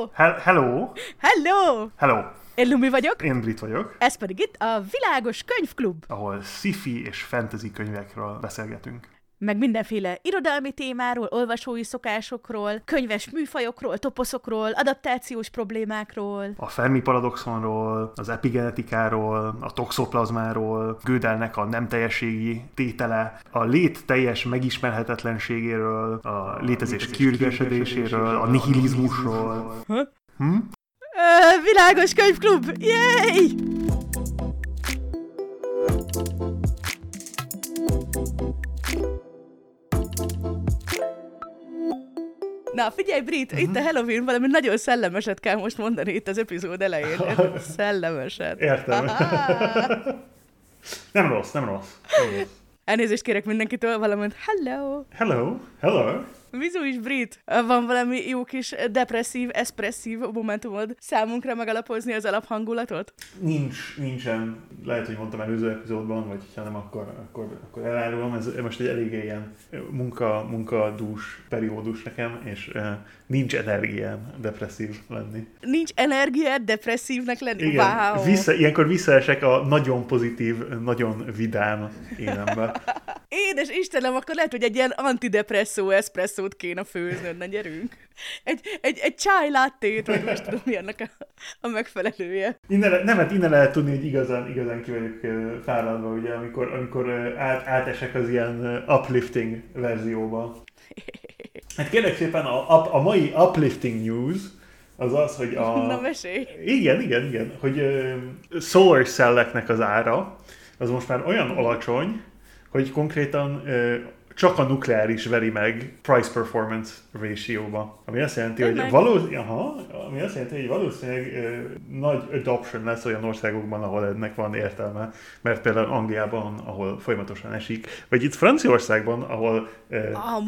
Hello! Hello! Hello! Hello! Én Lumi vagyok. Én Brit vagyok. Ez pedig itt a Világos Könyvklub, ahol sci-fi és fantasy könyvekről beszélgetünk. Meg mindenféle irodalmi témáról, olvasói szokásokról, könyves műfajokról, toposzokról, adaptációs problémákról. A Fermi paradoxonról, az epigenetikáról, a toxoplazmáról, Gödelnek a nem teljességi tétele, a lét teljes megismerhetetlenségéről, a létezés kiürgesedéséről, a nihilizmusról. Világos Könyvklub! Jéj! Na, figyelj, Brit, itt a Halloween, valami nagyon szellemeset kell most mondani itt az epizód elején. Szellemeset. Értem. Nem rossz. Elnézést kérek mindenkitől, valamint hello. Vizu is Brit. Van valami jó kis depresszív, eszpresszív momentumod számunkra megalapozni az alaphangulatot? Nincsen. Lehet, hogy mondtam előző epizódban, vagy ha nem, akkor elárulom. Ez most egy eléggé ilyen munkadús periódus nekem, és nincs energiám depresszív lenni. Nincs energiád depresszívnek lenni? Igen. Wow. Ilyenkor visszaesek a nagyon pozitív, nagyon vidám énembe. Édes Istenem, akkor lehet, hogy egy ilyen antidepresszó eszpresszót kéne főznöd, ne gyerünk. Egy chai latte-t, vagy most tudom, mi ennek a megfelelője. Innen lehet tudni, hogy igazán ki vagyok fáradva, ugye, amikor átesek az ilyen uplifting verzióba. Hát kérlek szépen, a mai uplifting news az az, hogy a... Na, mesélj! Igen, hogy solar celleknek az ára, az most már olyan alacsony, hogy konkrétan csak a nukleáris veri meg price-performance ratio-ba. Ami azt jelenti, hogy valószínűleg nagy adoption lesz olyan országokban, ahol ennek van értelme, mert például Angliában, ahol folyamatosan esik, vagy itt Franciaországban, ahol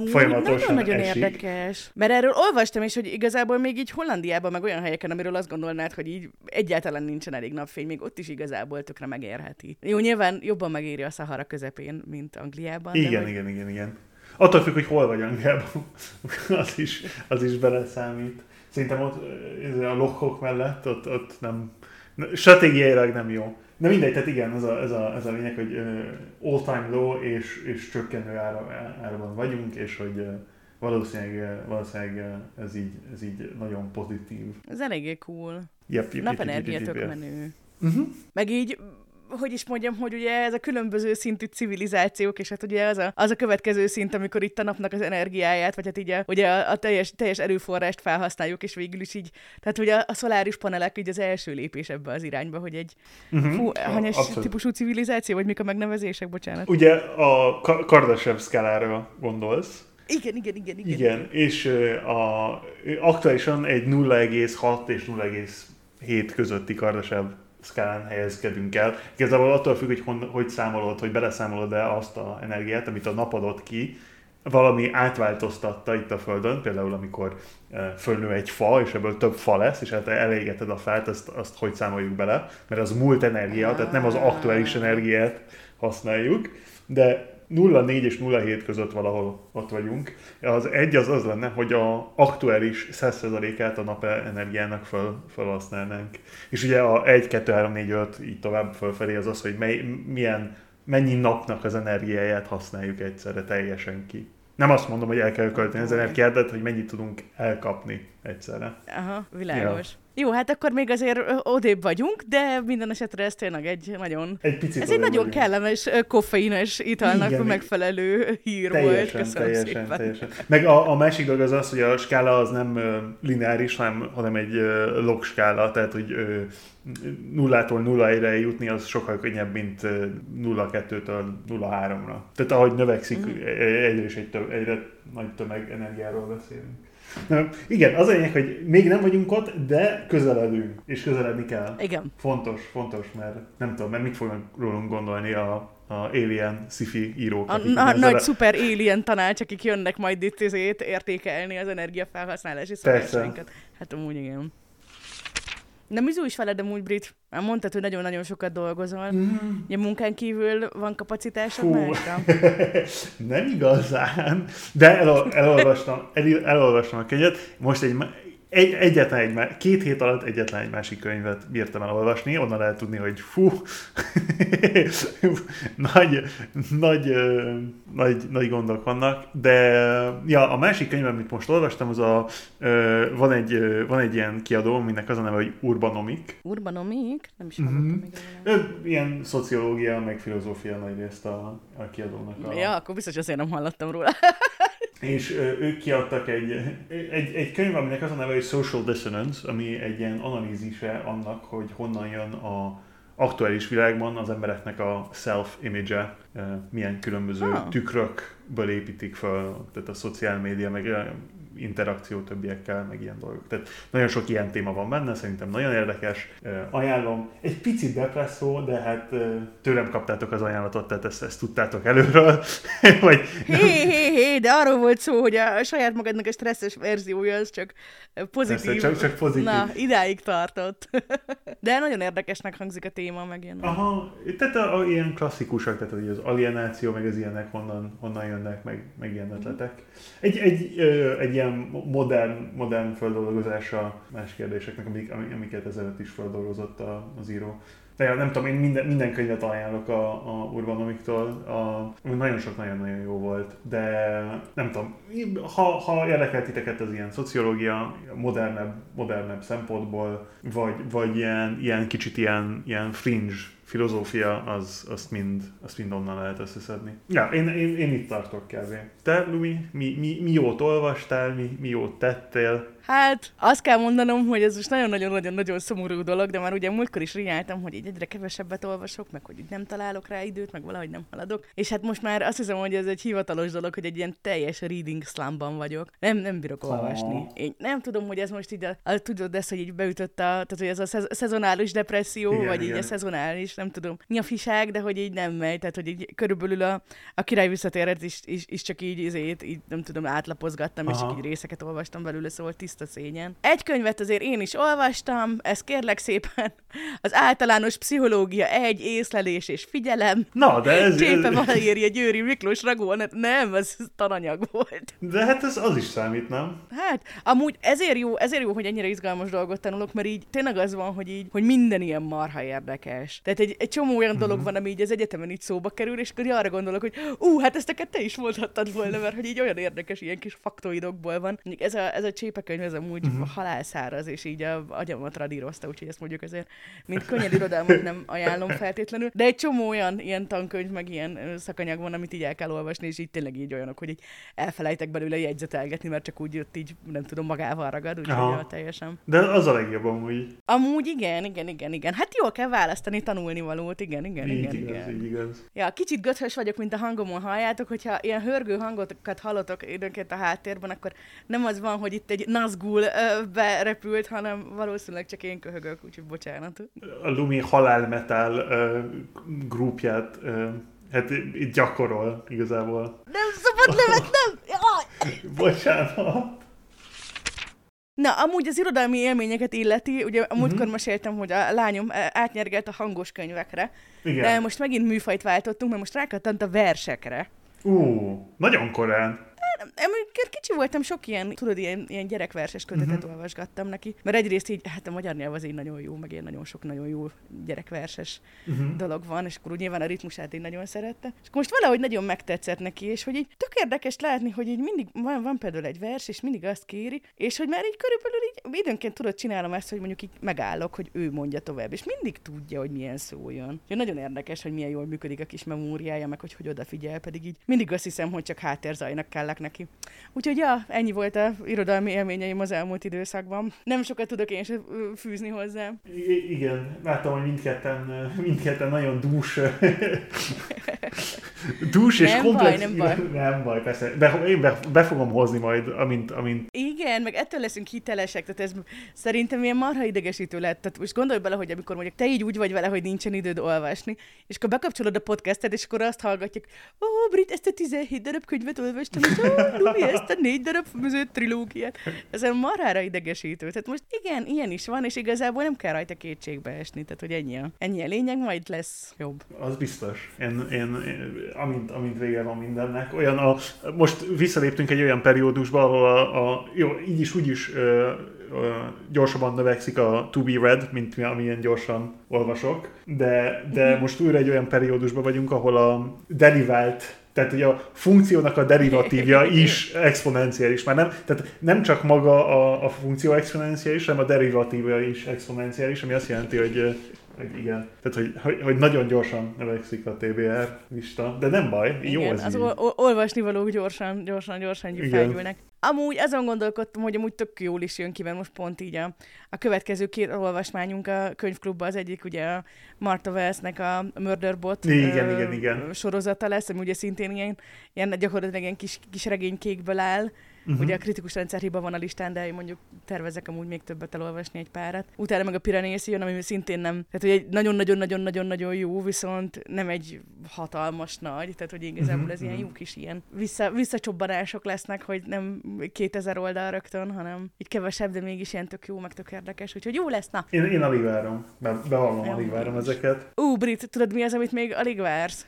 folyamatosan esik. Nagyon érdekes. Mert erről olvastam is, hogy igazából még így Hollandiában, meg olyan helyeken, amiről azt gondolnád, hogy így egyáltalán nincsen elég napfény, még ott is igazából tökre megérheti. Jó, nyilván jobban megéri a Szahara közepén, mint Angliában. Igen. Attól függ, hogy hol vagy Angliában, az is beleszámít. Szerintem ott a lochok mellett, ott nem, stratégiailag nem jó. De mindegy, tehát igen, ez a lényeg, hogy all-time low és csökkenő árban vagyunk, és hogy valószínűleg ez így nagyon pozitív. Ez eléggé cool. Napenergia tök menő. Meg így... Hogy is mondjam, hogy ugye ez a különböző szintű civilizációk, és hát ugye az a következő szint, amikor itt a napnak az energiáját, vagy hát így a teljes erőforrást felhasználjuk, és végül is így, tehát hogy a szoláris panelek így az első lépés ebbe az irányba, hogy egy hanyas típusú civilizáció, vagy mik a megnevezések, bocsánat. Ugye a Kardashev szkálára gondolsz. Igen. És aktuálisan egy 0,6 és 0,7 közötti Kardashev szkálán helyezkedünk el. Igazából attól függ, hogy számolod, hogy beleszámolod-e azt a energiát, amit a nap adott ki, valami átváltoztatta itt a Földön, például amikor fölnő egy fa, és ebből több fa lesz, és hát elégeted a fát, azt hogy számoljuk bele, mert az múlt energia, tehát nem az aktuális energiát használjuk, de 0,4 és 0,7 között valahol ott vagyunk. Az egy az lenne, hogy a aktuális 100%-át a nap energiának felhasználnánk. És ugye a 1, 2, 3, 4, 5 így tovább fölfelé az, hogy mennyi napnak az energiáját használjuk egyszerre teljesen ki. Nem azt mondom, hogy el kell költeni az energiát, de hogy mennyit tudunk elkapni egyszerre. Aha, világos. Ja. Jó, hát akkor még azért odébb vagyunk, de minden esetre ez tényleg egy nagyon kellemes, koffeines italnak megfelelő hír volt. Köszönöm szépen. Meg a másik dolog az, hogy a skála az nem lineáris, hanem egy log skála, tehát hogy 0-tól 0-re jutni az sokkal könnyebb, mint 0,2-től 0,3-ra. Tehát ahogy növekszik, egyre nagy tömeg energiáról beszélünk. Nem. Igen, az a lényeg, hogy még nem vagyunk ott, de közeledünk, és közeledni kell. Igen. Fontos, mert nem tudom, mert mit fognak rólunk gondolni a alien sci-fi írók. A nagy szuper alien tanács, akik jönnek majd itt értékelni az energiafelhasználási szokásainkat. Hát amúgy igen. De Mizu is veled amúgy, Brit. Már mondtad, hogy nagyon-nagyon sokat dolgozol. Ugye munkán kívül van kapacitásod másra? Nem igazán, de elolvastam a könyvet. Most egy Két hét alatt egyetlen egy másik könyvet bírtam el olvasni, onnan lehet tudni, hogy nagy gondok vannak, de ja, a másik könyv, amit most olvastam, az van egy ilyen kiadó, aminek az a neve, hogy Urbanomic. Urbanomic? Nem is hallottam még. Ilyen szociológia, meg filozófia nagy részt a kiadónak. Ja, akkor biztos azért nem hallottam róla. És ők kiadtak egy könyv, aminek az a neve, hogy Social Dissonance, ami egy ilyen analízise annak, hogy honnan jön az aktuális világban az embereknek a self-image-e, milyen különböző tükrökből építik fel, tehát a szociál média, meg interakció többiekkel, meg ilyen dolgok. Tehát nagyon sok ilyen téma van benne, szerintem nagyon érdekes. Ajánlom. Egy picit depresszó, de hát tőlem kaptátok az ajánlatot, tehát ezt tudtátok előről. Hé, de arról volt szó, hogy a saját magadnak a stresszes verziója, az csak pozitív. Persze, csak pozitív. Na, idáig tartott. De nagyon érdekesnek hangzik a téma, meg ilyen. Aha, tehát ilyen klasszikusak, tehát az alienáció, meg az ilyenek honnan jönnek, meg ilyen ötletek. Egy ilyen modern feldolgozása más kérdéseknek, amiket ezelőtt is feldolgozott az író. Tehát nem tudom, én minden könyvet ajánlok a Urbanomiktól, ami nagyon sok nagyon-nagyon jó volt, de nem tudom, ha érdekel titeket az ilyen szociológia, modernebb szempontból, vagy ilyen kicsit ilyen fringe filozófia, azt mind onnan lehet összeszedni. Ja, én itt tartok kb. Te, Lumi, mi jót olvastál, mi jót tettél? Hát, azt kell mondanom, hogy ez most nagyon-nagyon szomorú dolog, de már ugye múltkor is riáltam, hogy így egyre kevesebbet olvasok, meg hogy így nem találok rá időt, meg valahogy nem haladok. És hát most már azt hiszem, hogy ez egy hivatalos dolog, hogy egy ilyen teljes reading slumban vagyok. Nem bírok olvasni. Én nem tudom, hogy ez most így tudod ezt, hogy így beütött tehát hogy ez a szezonális depresszió, igen, vagy igen. Így a szezonális, nem tudom, nyafiság, de hogy így nem megy. Tehát, hogy így körülbelül a Király visszatérhet is csak így nem tudom, átlapozgattam, és csak így részeket olvastam belőle, szóval a szényen. Egy könyvet azért én is olvastam, ez kérlek szépen az általános pszichológia 1, észlelés és figyelem. Na, de ez... Csépe Valéria Győri Miklós Ragóan, nem, ez tananyag volt. De hát ez az is számít, nem? Hát, amúgy ezért jó, hogy ennyire izgalmas dolgot tanulok, mert így tényleg az van, hogy így, hogy minden ilyen marha érdekes. Tehát egy csomó olyan dolog van, ami így az egyetemen így szóba kerül, és akkor arra gondolok, hogy hát ezt te is mondhattad volna, mert hogy így olyan érdekes ilyen kis faktoidokból van. Ez a Csépe könyv, ez amúgy halálszáraz, és így a agyamat radírozta, úgyhogy ezt mondjuk azért, mint könnyed irodalmat nem ajánlom feltétlenül, de egy csomó olyan ilyen tankönyv, meg ilyen szakanyag van, amit így el kell olvasni, és így tényleg így olyanok, hogy így elfelejtek belőle jegyzetelgetni, mert csak úgy jött így, nem tudom, magával ragad, úgyhogy teljesen. De az a legjobb amúgy. Amúgy igen. Hát jól kell választani tanulnivalót, igen. Így igaz. Ja, kicsit göthös vagyok, mint a hangomon halljátok, hogyha ilyen hörgő hangokat hallotok időnként a háttérben, akkor nem az van, hogy itt egy Nazgul berepült, hanem valószínűleg csak én köhögök, úgyhogy bocsánat. A Lumi halálmetál grupját hát itt gyakorol igazából. Nem szabad levet, nem! Jaj! Bocsánat! Na, amúgy az irodalmi élményeket illeti, ugye a múltkor meséltem, hogy a lányom átnyergelt a hangos könyvekre, igen. De most megint műfajt váltottunk, mert most rákattant a versekre. Nagyon korán! Amikor kicsi voltam, sok ilyen, tudod, ilyen gyerekverses kötetet olvasgattam neki, mert egyrészt így, hát a magyar nyelv az így nagyon jó, meg ilyen nagyon sok nagyon jó gyerekverses dolog van, és akkor úgy nyilván a ritmusát én nagyon szerette. És most valahogy nagyon megtetszett neki, és hogy így tök érdekes látni, hogy így mindig van például egy vers, és mindig azt kéri, és hogy már így körülbelül így időnként tudod csinálom ezt, hogy mondjuk így megállok, hogy ő mondja tovább, és mindig tudja, hogy milyen szó jön. Ja, nagyon érdekes, hogy milyen jól működik a kis memóriája, meg hogy odafigyel, pedig így mindig azt hiszem, hogy csak háttérzajnak kellek neki. Úgyhogy ja, ennyi volt az irodalmi élményeim az elmúlt időszakban. Nem sokat tudok én sem fűzni hozzá. Igen, láttam, hogy mindketten nagyon dús és komplex. Nem baj, persze. Én be fogom hozni majd, amint. Igen, meg ettől leszünk hitelesek, tehát ez szerintem ilyen marha idegesítő lett. Tehát most gondolj bele, hogy amikor mondjuk te így úgy vagy vele, hogy nincsen időd olvasni, és akkor bekapcsolod a podcastet, és akkor azt hallgatjuk, Brit, ezt a 17 darab könyvet olvastam, és Lumi, ezt a 4 darab trilógiát. Ez a marhára idegesítő. Tehát most igen, ilyen is van, és igazából nem kell rajta kétségbe esni, tehát hogy ennyi a lényeg, majd lesz jobb. Az biztos. Én amint vége van mindennek. Most visszaléptünk egy olyan periódusba, ahol így is, úgy is gyorsabban növekszik a To Be Read, mint amilyen gyorsan olvasok, de most újra egy olyan periódusban vagyunk, ahol a derivált, tehát ugye a funkciónak a derivatívja is exponenciális. Már nem csak maga a funkció exponenciális, hanem a derivatívja is exponenciális, ami azt jelenti, hogy igen. Tehát, hogy nagyon gyorsan növekszik a TBR lista, de nem baj, jó igen, ez az így. Olvasnivalók gyorsan felgyűlnek. Amúgy azon gondolkodtam, hogy amúgy tök jól is jön ki, mert most pont így a következő két olvasmányunk a könyvklubban az egyik, ugye a Martha Wells-nek a Murderbot sorozata lesz, ami ugye szintén ilyen gyakorlatilag ilyen kis regénykékből áll. Uh-huh. Ugye a kritikus rendszerhiba van a listán, de mondjuk tervezek amúgy még többet elolvasni egy párat. Utána meg a Piranesi jön, ami szintén nem. Tehát hogy nagyon-nagyon-nagyon-nagyon jó, viszont nem egy hatalmas nagy, tehát hogy igazából ez ilyen jó kis ilyen visszacsobbanások lesznek, hogy nem 2000 oldal rögtön, hanem így kevesebb, de mégis ilyen tök jó, meg tök érdekes, úgyhogy jó lesz, na. Én alig várom, bevallom, alig várom ezeket. Brit, tudod mi az, amit még alig vársz?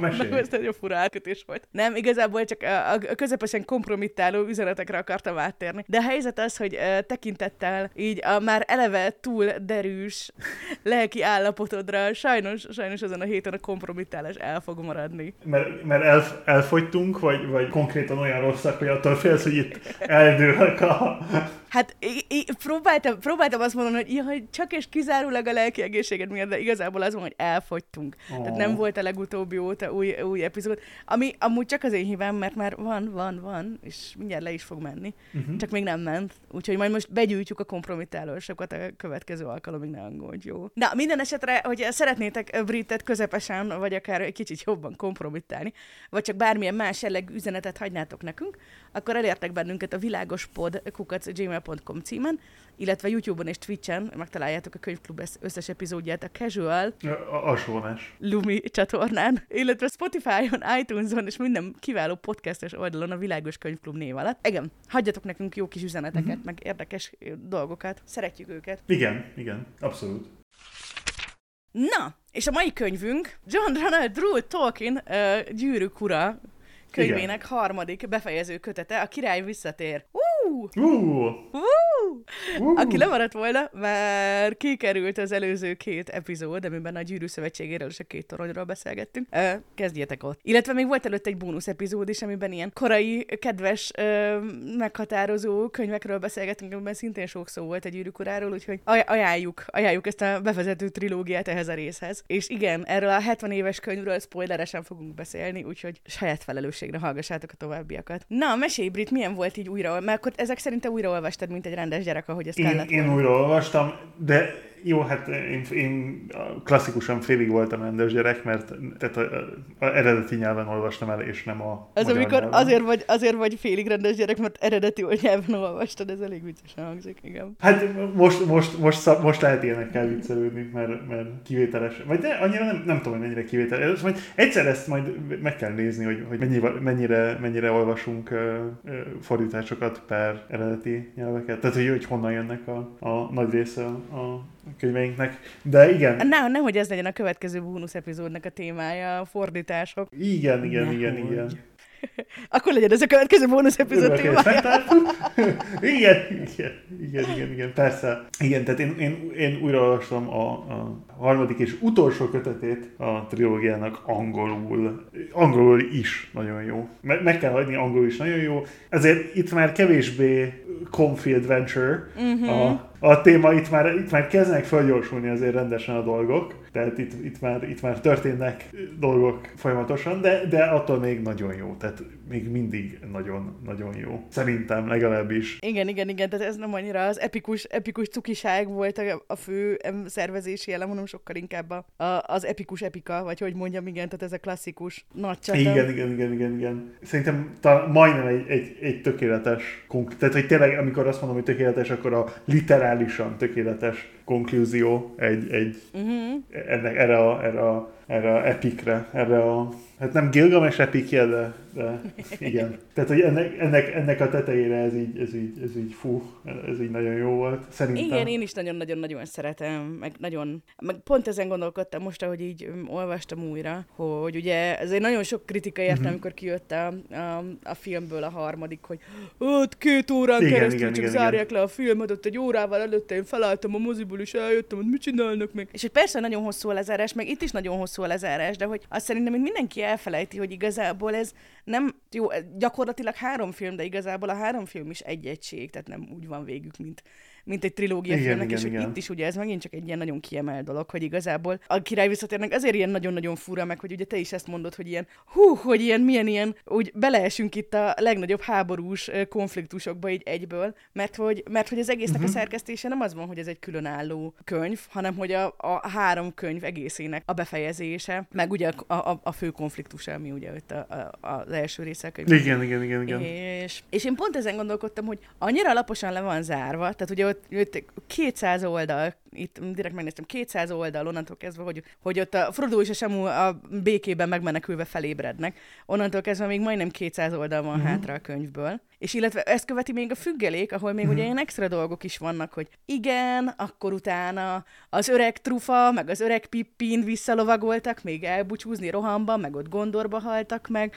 Mesélj. Ez nagyon fura elkötés volt. Nem, igazából csak a közepesen kompromittáló üzenetekre akartam áttérni. De a helyzet az, hogy tekintettel így a már eleve túl derűs lelki állapotodra sajnos azon a héten a kompromittálás el fog maradni. Mert elfogytunk, vagy konkrétan olyan rosszak, hogy attól félsz, hogy itt eldőlök a... Hát próbáltam azt mondani, hogy jaj, csak és kizárólag a lelki egészséged miatt, de igazából az van, hogy elfogytunk. Oh. Tehát nem volt a legutóbbi óta új epizód, ami amúgy csak az én hibám, mert már van, és mindjárt le is fog menni, csak még nem ment. Úgyhogy majd most begyűjtjük a kompromittálósokat a következő alkalomig, ne aggódj, jó? Na, minden esetre, hogy szeretnétek Britet közepesen, vagy akár egy kicsit jobban kompromittálni, vagy csak bármilyen más jellegű üzenetet hagynátok nekünk, akkor elértek bennünket a világospod@gmail.com címen, illetve YouTube-on és Twitch-en megtaláljátok a Könyvklub összes epizódját a Casual Lumi csatornán, illetve Spotify-on, iTunes-on és minden kiváló podcastes oldalon a Világos Könyvklub név alatt. Igen, hagyjatok nekünk jó kis üzeneteket, meg érdekes dolgokat, szeretjük őket. Igen, abszolút. Na, és a mai könyvünk John Ronald Reuel Tolkien Gyűrűk ura könyvének harmadik befejező kötete, A király visszatér. Aki lemaradt volna, már kikerült az előző két epizód, amiben a Gyűrű Szövetségéről és a Két Toronyról beszélgettünk. Kezdjétek ott. Illetve még volt előtt egy bónusz epizód is, amiben ilyen korai, kedves, meghatározó könyvekről beszélgettünk, amiben szintén sok szó volt a Gyűrűk uráról, úgyhogy ajánljuk ezt a bevezető trilógiát ehhez a részhez. És igen, erről a 70 éves könyvről spoileresen fogunk beszélni, úgyhogy saját felelősségre hallgassátok a továbbiakat. Na, mesélj, Brit, milyen volt így újra? Mert akkor ezek szerint te újraolvastad, mint egy rendes gyerek, ahogy ezt kellett volna. Én újraolvastam, de jó, hát én klasszikusan félig voltam rendes gyerek, mert tehát a eredeti nyelven olvastam el, és nem a magyar nyelven. Az amikor azért vagy félig rendes gyerek, mert eredeti nyelven olvastad, ez elég viccesen hangzik, igen. Hát most lehet ilyenekkel viccelődni, mert kivételes. Vagy de annyira nem tudom, hogy mennyire kivételes. Majd egyszer ezt majd meg kell nézni, hogy mennyire olvasunk fordításokat per eredeti nyelveket. Tehát, hogy honnan jönnek a nagy része a könyveinknek, de igen. Nehogy ez legyen a következő bónusz epizódnak a témája, a fordítások. Igen. Akkor legyen ez a következő bónusz epizód témája. Igen, persze. Igen, tehát én újraolvastam a harmadik és utolsó kötetét a trilógiának angolul. Angolul is nagyon jó. Meg kell hagyni, angolul is nagyon jó. Ezért itt már kevésbé comfy adventure a téma, itt már kezdenek felgyorsulni azért rendesen a dolgok, tehát itt már történnek dolgok folyamatosan, de attól még nagyon jó, tehát még mindig nagyon jó. Szerintem legalábbis. Igen, tehát ez nem annyira az epikus cukiság volt a fő szervezési elem, hanem sokkal inkább az epikus epika, vagy hogy mondjam, igen, tehát ez a klasszikus nagy csata. Igen. Szerintem majdnem egy tökéletes, tehát hogy tényleg, amikor azt mondom, hogy tökéletes, akkor a literálisan tökéletes konklúzió erre a epikre, erre a Hát nem Gilgamesh epikje, de igen. Tehát, hogy ennek a tetejére ez így fú, ez így nagyon jó volt, szerintem. Igen, én is nagyon-nagyon-nagyon szeretem, meg pont ezen gondolkodtam most, ahogy így olvastam újra, hogy ugye ez egy nagyon sok kritika értem, amikor kijött a filmből a harmadik, hogy ott 2 órán keresztül csak zárják le a filmet, ott 1 órával előtte én felálltam a moziból, és eljöttem, hogy mit csinálnak meg. És hogy persze nagyon hosszú a lezárás, meg itt is nagyon hosszú a lezárás, de hogy azt szerintem, hogy mindenki elfelejti, hogy igazából ez nem jó, gyakorlatilag 3 film, de igazából a 3 film is egy egység, tehát nem úgy van végük, mint egy trilógia filmnek, és hogy itt is ugye ez megint csak egy ilyen nagyon kiemelt dolog, hogy igazából a Király visszatérnek azért ilyen nagyon-nagyon fura, meg hogy ugye te is ezt mondod, hogy ilyen hú, hogy ilyen, milyen ilyen, úgy beleesünk itt a legnagyobb háborús konfliktusokba így egyből, mert hogy az egésznek a szerkesztése nem az van, hogy ez egy különálló könyv, hanem hogy a 3 könyv egészének a befejezése, meg ugye a fő konfliktus, ami ugye itt az első része a könyvben. Igen. És én pont ezen gondolkodtam, hogy annyira laposan le van zárva, tehát ugye ott 200 oldal, itt direkt megnéztem, 200 oldal onnantól kezdve, hogy ott a Frodo és a Samu a békében megmenekülve felébrednek. Onnantól kezdve még majdnem 200 oldal van hátra a könyvből. És illetve ezt követi még a függelék, ahol még ugye ilyen extra dolgok is vannak, hogy igen, akkor utána az öreg Trufa, meg az öreg Pippin visszalovagoltak, még elbúcsúzni rohamban, meg ott Gondorba haltak meg,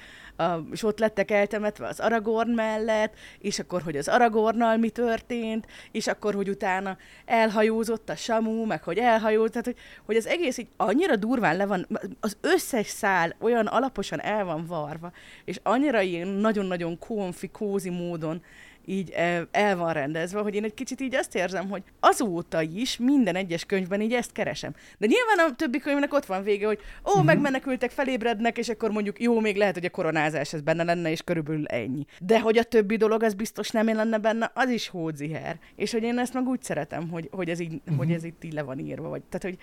és ott lettek eltemetve az Aragorn mellett, és akkor, hogy az Aragornnal mi történt, és akkor, hogy utána elhajózott a Samu, meg hogy elhajózott, tehát hogy az egész így annyira durván le van, az összes szál olyan alaposan el van varva, és annyira ilyen nagyon-nagyon konfikózi módon így el van rendezve, hogy én egy kicsit így azt érzem, hogy azóta is minden egyes könyvben így ezt keresem. De nyilván a többi könyvnek ott van vége, hogy megmenekültek, felébrednek, és akkor mondjuk jó, még lehet, hogy a koronázás ez benne lenne, és körülbelül ennyi. De hogy a többi dolog, az biztos nem lenne benne, az is hódziher. És hogy én ezt meg úgy szeretem, hogy ez így, hogy ez itt így le van írva. Vagy, tehát,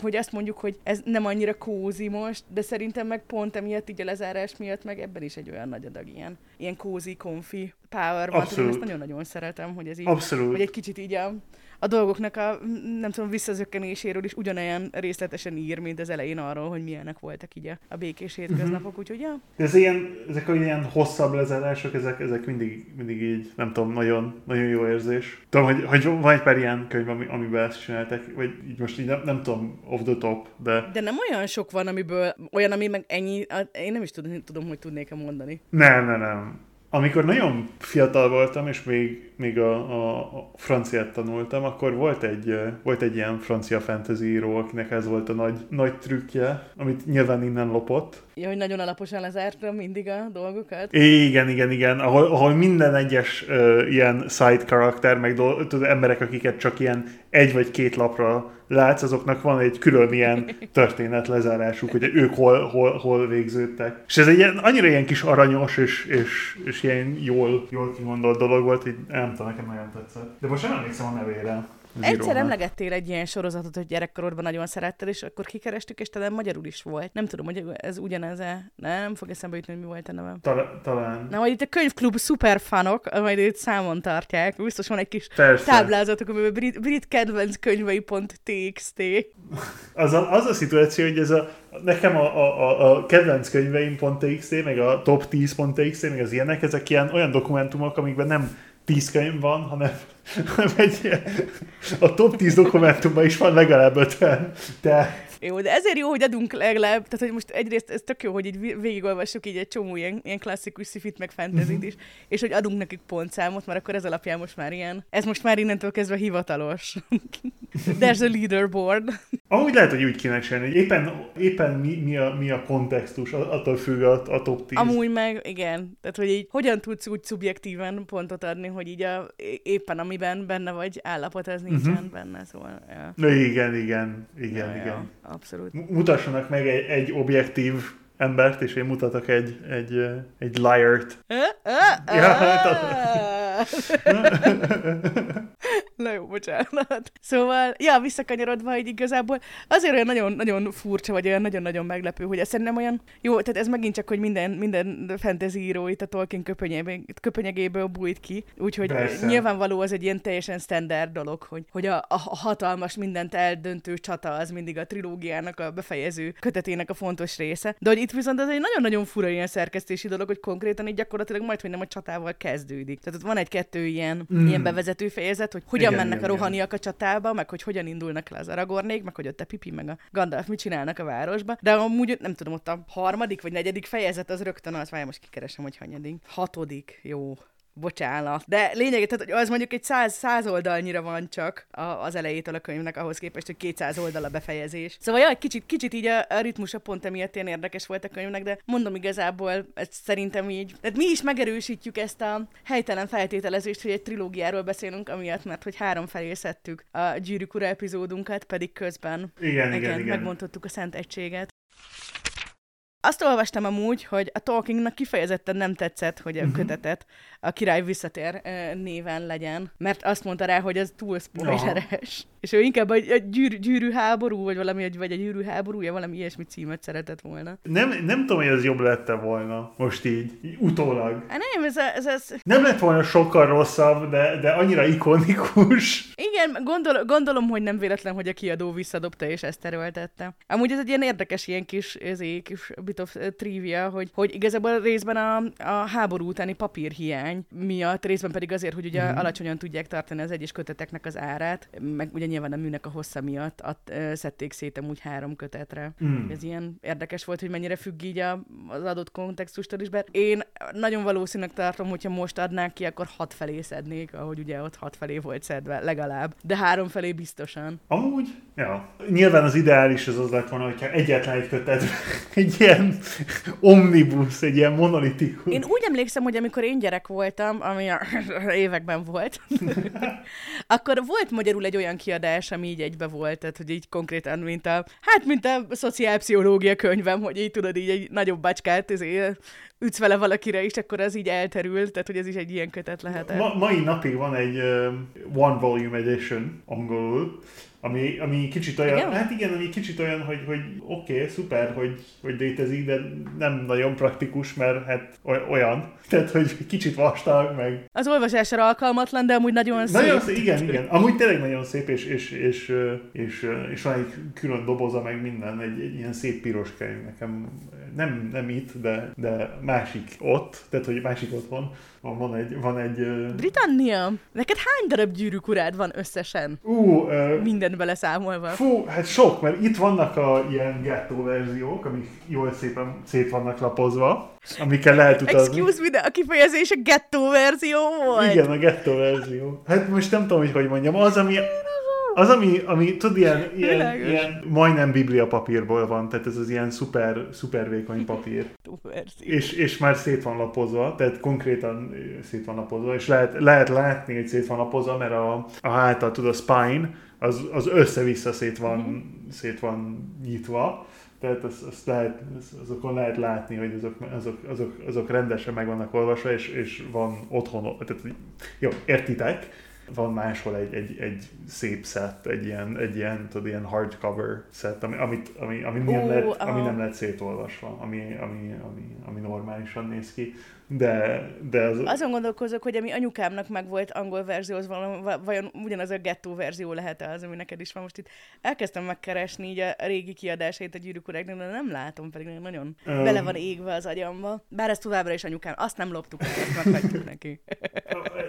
hogy azt mondjuk, hogy ez nem annyira kózi most, de szerintem meg pont emiatt, így a lezárás miatt, meg ebben is egy olyan nagy adag ilyen kózi, konfi power van, én ezt nagyon-nagyon szeretem, hogy ez így, hogy egy kicsit így a dolgoknak a, nem tudom, visszazökkenéséről is ugyanolyan részletesen ír, mint az elején arról, hogy milyenek voltak így a békés hétköznapok, úgyhogy ja. De ezek a ilyen hosszabb lezárások, ezek mindig így, nem tudom, nagyon, nagyon jó érzés. Tudom, hogy van egy pár ilyen könyv, amiben ezt csináltak, vagy így most így nem tudom, off the top, de... De nem olyan sok van, amiből olyan, ami meg ennyi, én nem is tudom, hogy tudnék-e mondani. Nem. Amikor nagyon fiatal voltam, és még a franciát tanultam, akkor volt egy ilyen francia fantasy író, akinek ez volt a nagy trükkje, amit nyilván innen lopott. Ja, hogy nagyon alaposan lezártam mindig a dolgokat. Igen. Ahol minden egyes ilyen side karakter, meg emberek, akiket csak ilyen 1 vagy 2 lapra látsz, azoknak van egy külön ilyen történetlezárásuk, hogy ők hol végződtek. És ez egy ilyen, annyira ilyen kis aranyos, és ilyen jól kimondott dolog volt, hogy nem tudom, nekem nagyon tetszett. De most nem emlékszem a nevére. Egyszer emlegettél egy ilyen sorozatot, hogy gyerekkorodban nagyon szeretted, és akkor kikerestük, és talán magyarul is volt. Nem tudom, hogy ez ugyanez-e. Nem fog eszembe jutni, hogy mi volt a nevem. Talán. Na, majd itt a könyvklub szuperfanok, majd itt számon tartják. Biztos van egy kis táblázatok, amiben brit kedvenc könyvei.txt. Az a szituáció, hogy ez nekem a kedvenc könyveim.txt, meg a top 10.txt, meg az ilyenek, ezek ilyen olyan dokumentumok, amikben nem 10 könyv van, hanem a top 10 dokumentumban is van legalább 50. Jó, de ezért jó, hogy adunk legalább, tehát hogy most egyrészt ez tök jó, hogy így végigolvassuk így egy csomó ilyen klasszikus sci-fit meg fantasyt is, és hogy adunk nekik pontszámot, mert akkor ez alapján most már ilyen, ez most már innentől kezdve hivatalos. There's a leaderboard. Ahogy lehet, hogy úgy kéne csinálni, hogy éppen mi a kontextus, attól függ a top 10. Amúgy meg, igen, tehát hogy így hogyan tudsz úgy szubjektíven pontot adni, hogy így éppen amiben benne vagy állapot, ez nincsen benne, szóval... Ja. Igen. Abszolút. Mutassanak meg egy objektív embert, és én mutatok egy liart. Na jó, bocsánat. Szóval, ja, visszakanyarodva, így igazából azért olyan nagyon-nagyon furcsa, vagy olyan nagyon-nagyon meglepő, hogy ez szerintem olyan jó, tehát ez megint csak, hogy minden fantasy író itt a Tolkien köpönyegéből bújt ki, úgyhogy persze. Nyilvánvaló az egy ilyen teljesen standard dolog, hogy a hatalmas, mindent eldöntő csata az mindig a trilógiának, a befejező kötetének a fontos része. De hogy itt viszont az egy nagyon-nagyon fura ilyen szerkesztési dolog, hogy konkrétan így gyakorlatilag majdhogy nem a csatával kezdődik. Tehát ott van egy-kettő ilyen bevezető fejezet, hogy hogyan mennek a rohaniak a csatába, meg hogy hogyan indulnak le az Aragornék, meg hogy ott a Pippin meg a Gandalf mit csinálnak a városba. De amúgy nem tudom, ott a harmadik vagy negyedik fejezet az rögtön az, várj, most kikeresem, hogy hanyadik. Hatodik, jó. Bocsánat. De lényegében, hogy az mondjuk egy 100 oldalnyira van csak az elejétől a könyvnek ahhoz képest, hogy 200 oldal a befejezés. Szóval ja, kicsit így a ritmusa pont emiatt ilyen érdekes volt a könyvnek, de mondom igazából, ez szerintem így. Tehát mi is megerősítjük ezt a helytelen feltételezést, hogy egy trilógiáról beszélünk, amiatt, mert hogy három felé szedtük a Gyűrűk Ura epizódunkat, pedig közben igen, megmondottuk a Szent Egységet. Azt olvastam amúgy, hogy a Tolkiennak kifejezetten nem tetszett, hogy a kötetet a Király visszatér néven legyen, mert azt mondta rá, hogy ez túl spoileres. És ő inkább a gyűrűháború, vagy valami, vagy a gyűrűháborúja, valami ilyesmi címet szeretett volna. Nem tudom, hogy ez jobb lette volna most így utólag. Hát nem, ez... Nem lett volna sokkal rosszabb, de annyira ikonikus. Igen, gondolom, hogy nem véletlen, hogy a kiadó visszadobta és ezt erőltette. Amúgy ez egy ilyen érdekes, ilyen kis bit of trivia, hogy igazából részben a háború utáni papírhiány miatt, részben pedig azért, hogy ugye alacsonyan tudják tartani az egyes köteteknek az árát, meg ugye nyilván a műnek a hossza miatt szedték szét amúgy három kötetre. Ez ilyen érdekes volt, hogy mennyire függ így az adott kontextustól is, bár én nagyon valószínűleg tartom, hogyha most adnák ki, akkor 6 felé szednék, ahogy ugye ott 6 felé volt szedve, legalább. De 3 felé biztosan. Amúgy? Ja. Nyilván az ideális az lett volna, hogyha egyetlen egy kötet egy ilyen omnibus, egy ilyen monolitikus. Én úgy emlékszem, hogy amikor én gyerek voltam, ami a években volt, akkor volt magyarul egy olyan kiadás, ami így egybe volt, tehát hogy így konkrétan, mint a szociálpszichológia könyvem, hogy így tudod, így egy nagyobb bácskát ütsz vele valakire, és akkor az így elterül, tehát hogy ez is egy ilyen kötet lehet. Mai napig van egy one volume edition angolul, ami kicsit olyan, igen? Hát igen, ami kicsit olyan, hogy oké, szuper, hogy létezik, de nem nagyon praktikus, mert hát olyan. Tehát, hogy kicsit vastag, meg... Az olvasásra alkalmatlan, de amúgy nagyon szép. Nagyon szép, igen. Amúgy tényleg nagyon szép, és van egy külön doboza, meg minden, egy ilyen szép piros könyv nekem. Nem itt, de másik ott, tehát, hogy másik otthon. Van egy... Britannia! Neked hány darab Gyűrűk urád van összesen? Mindent beleszámolva. Fú, hát sok, mert itt vannak a ilyen ghetto verziók, amik jól szépen szét vannak lapozva, amikkel lehet utazni. Excuse me, de a kifejezés a ghetto verzió volt? Igen, a ghetto verzió. Hát most nem tudom, hogy mondjam, az, ami tudod, ilyen majdnem biblia papírból van, tehát ez az ilyen szuper vékony papír. és már szét van lapozva, tehát konkrétan szét van lapozva, és lehet látni, hogy szét van lapozva, mert a háta, tudod, a spine, az össze-vissza szét van nyitva. Tehát azokon lehet látni, hogy azok rendesen meg vannak olvasva, és van otthon, tehát jó, értitek? Van máshol egy szép szett, egy ilyen, tudod, ilyen hardcover szett, ami nem lett szétolvasva, ami normálisan néz ki. De azon gondolkozok, hogy ami anyukámnak meg volt angol verzióhoz, vajon ugyanaz a gettó verzió lehet az, ami neked is van most itt. Elkezdtem megkeresni így a régi kiadásait a Gyűrűk uráknak, de nem látom, pedig nagyon bele van égve az agyamba. Bár ez továbbra is anyukám, azt nem loptuk, azt megvettük neki.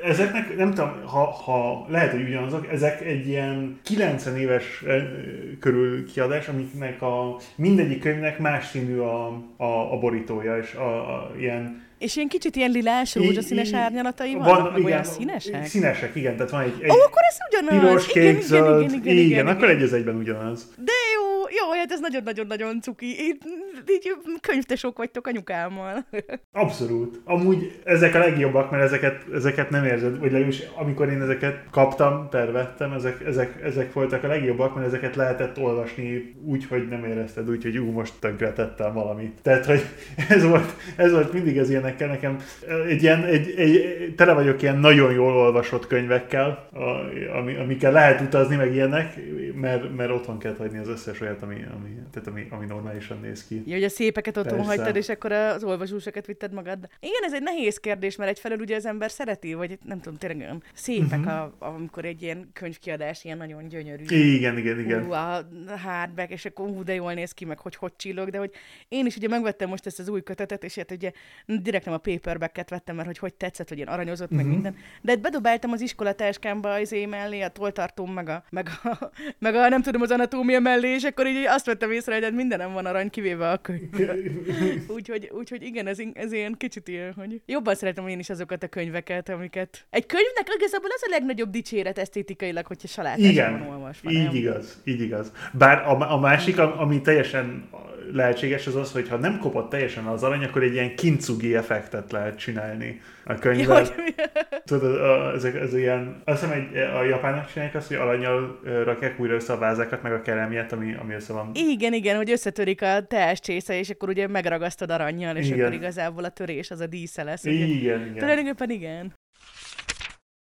Ezeknek, nem tudom, ha lehet, hogy ugyanazok, ezek egy ilyen 90 éves körül kiadás, amiknek mindegyik könyvnek más színű a borítója, és ilyen... És ilyen kicsit ilyen lilás, rózsaszínes árnyalatai vannak, meg olyan színesek? Színesek, igen, tehát van egy piros, kék, zöld, igen, akkor egy az egyben ugyanaz. De jó, jó, hát ez nagyon-nagyon-nagyon cuki. Így könyvtesok vagytok anyukámmal. Abszolút. Amúgy ezek a legjobbak, mert ezeket nem érzed, vagy legalábbis amikor én ezeket kaptam, tervettem, ezek voltak a legjobbak, mert ezeket lehetett olvasni úgy, hogy nem érezted, úgy, hogy most tönkretettem valamit. Tehát, hogy ez volt mindig az ilyenekkel nekem. Tele vagyok ilyen nagyon jól olvasott könyvekkel, amikkel lehet utazni, meg ilyenek, mert otthon kell hagyni az összes olyat, ami normálisan néz ki. Ja, hogy a szépeket otthon hagytad, és akkor az olvasósokat vitted magad. Igen, ez egy nehéz kérdés, mert egyfelől ugye az ember szereti, vagy nem tudom, tényleg olyan szépek, amikor egy ilyen könyvkiadás ilyen nagyon gyönyörű. Igen. A hardback, és akkor de jól néz ki, meg hogy csillog, de hogy én is ugye megvettem most ezt az új kötetet, és hát ugye direkt nem a paperbacket vettem, mert hogy tetszett, hogy ilyen aranyozott, meg minden. De bedobáltam az iskolatáskámba az én mellé, a tolltartóm, meg a nem tudom, az anatómia mellé, és akkor így azt vettem észre, hogy hát mindenem van arany, kivéve a könyvbe. Úgyhogy igen, ez ilyen kicsit ilyen, hogy jobban szeretem én is azokat a könyveket, amiket... Egy könyvnek igazából az a legnagyobb dicséret esztétikailag, hogyha salátásban olvasva. Igen, így igaz. Bár a másik, ami teljesen lehetséges, az az, hogy ha nem kopott teljesen az arany, akkor egy ilyen kintsugi effektet lehet csinálni a könyvvel. Tudod, ez ilyen... Azt hiszem, a japánok csinálják azt, hogy arannyal rakják újra össze a vázákat, meg a keremjét, ami össze van. Igen, hogy összetörik a teás csésze, és akkor ugye megragasztod arannyal, és akkor igazából a törés az a dísze lesz. Igen. Tulajdonképpen igen.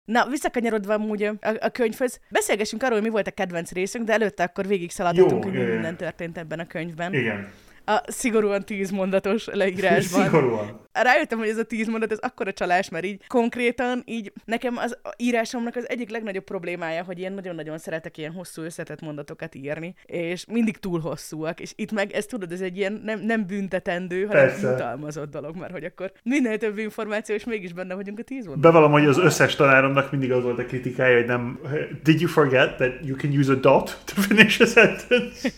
Na, visszakanyarodva amúgy a könyvhöz, beszélgessünk arról, mi volt a kedvenc részünk, de előtte akkor végig szaladhatunk, hogy minden történt ebben a könyvben. Igen. A szigorúan 10 mondatos leírásban. Szigorúan. Rájöttem, hogy ez a 10 mondat, ez akkora csalás, mert így konkrétan így nekem az írásomnak az egyik legnagyobb problémája, hogy én nagyon-nagyon szeretek ilyen hosszú összetett mondatokat írni, és mindig túl hosszúak, és itt meg, ez tudod, ez egy ilyen nem büntetendő, hanem jutalmazott dolog, mert hogy akkor minél több információ, és mégis benne vagyunk a 10 mondat. Bevallom, hogy az összes tanáromnak mindig az volt a kritikája, hogy nem... Did you forget that you can use a dot to finish a sentence?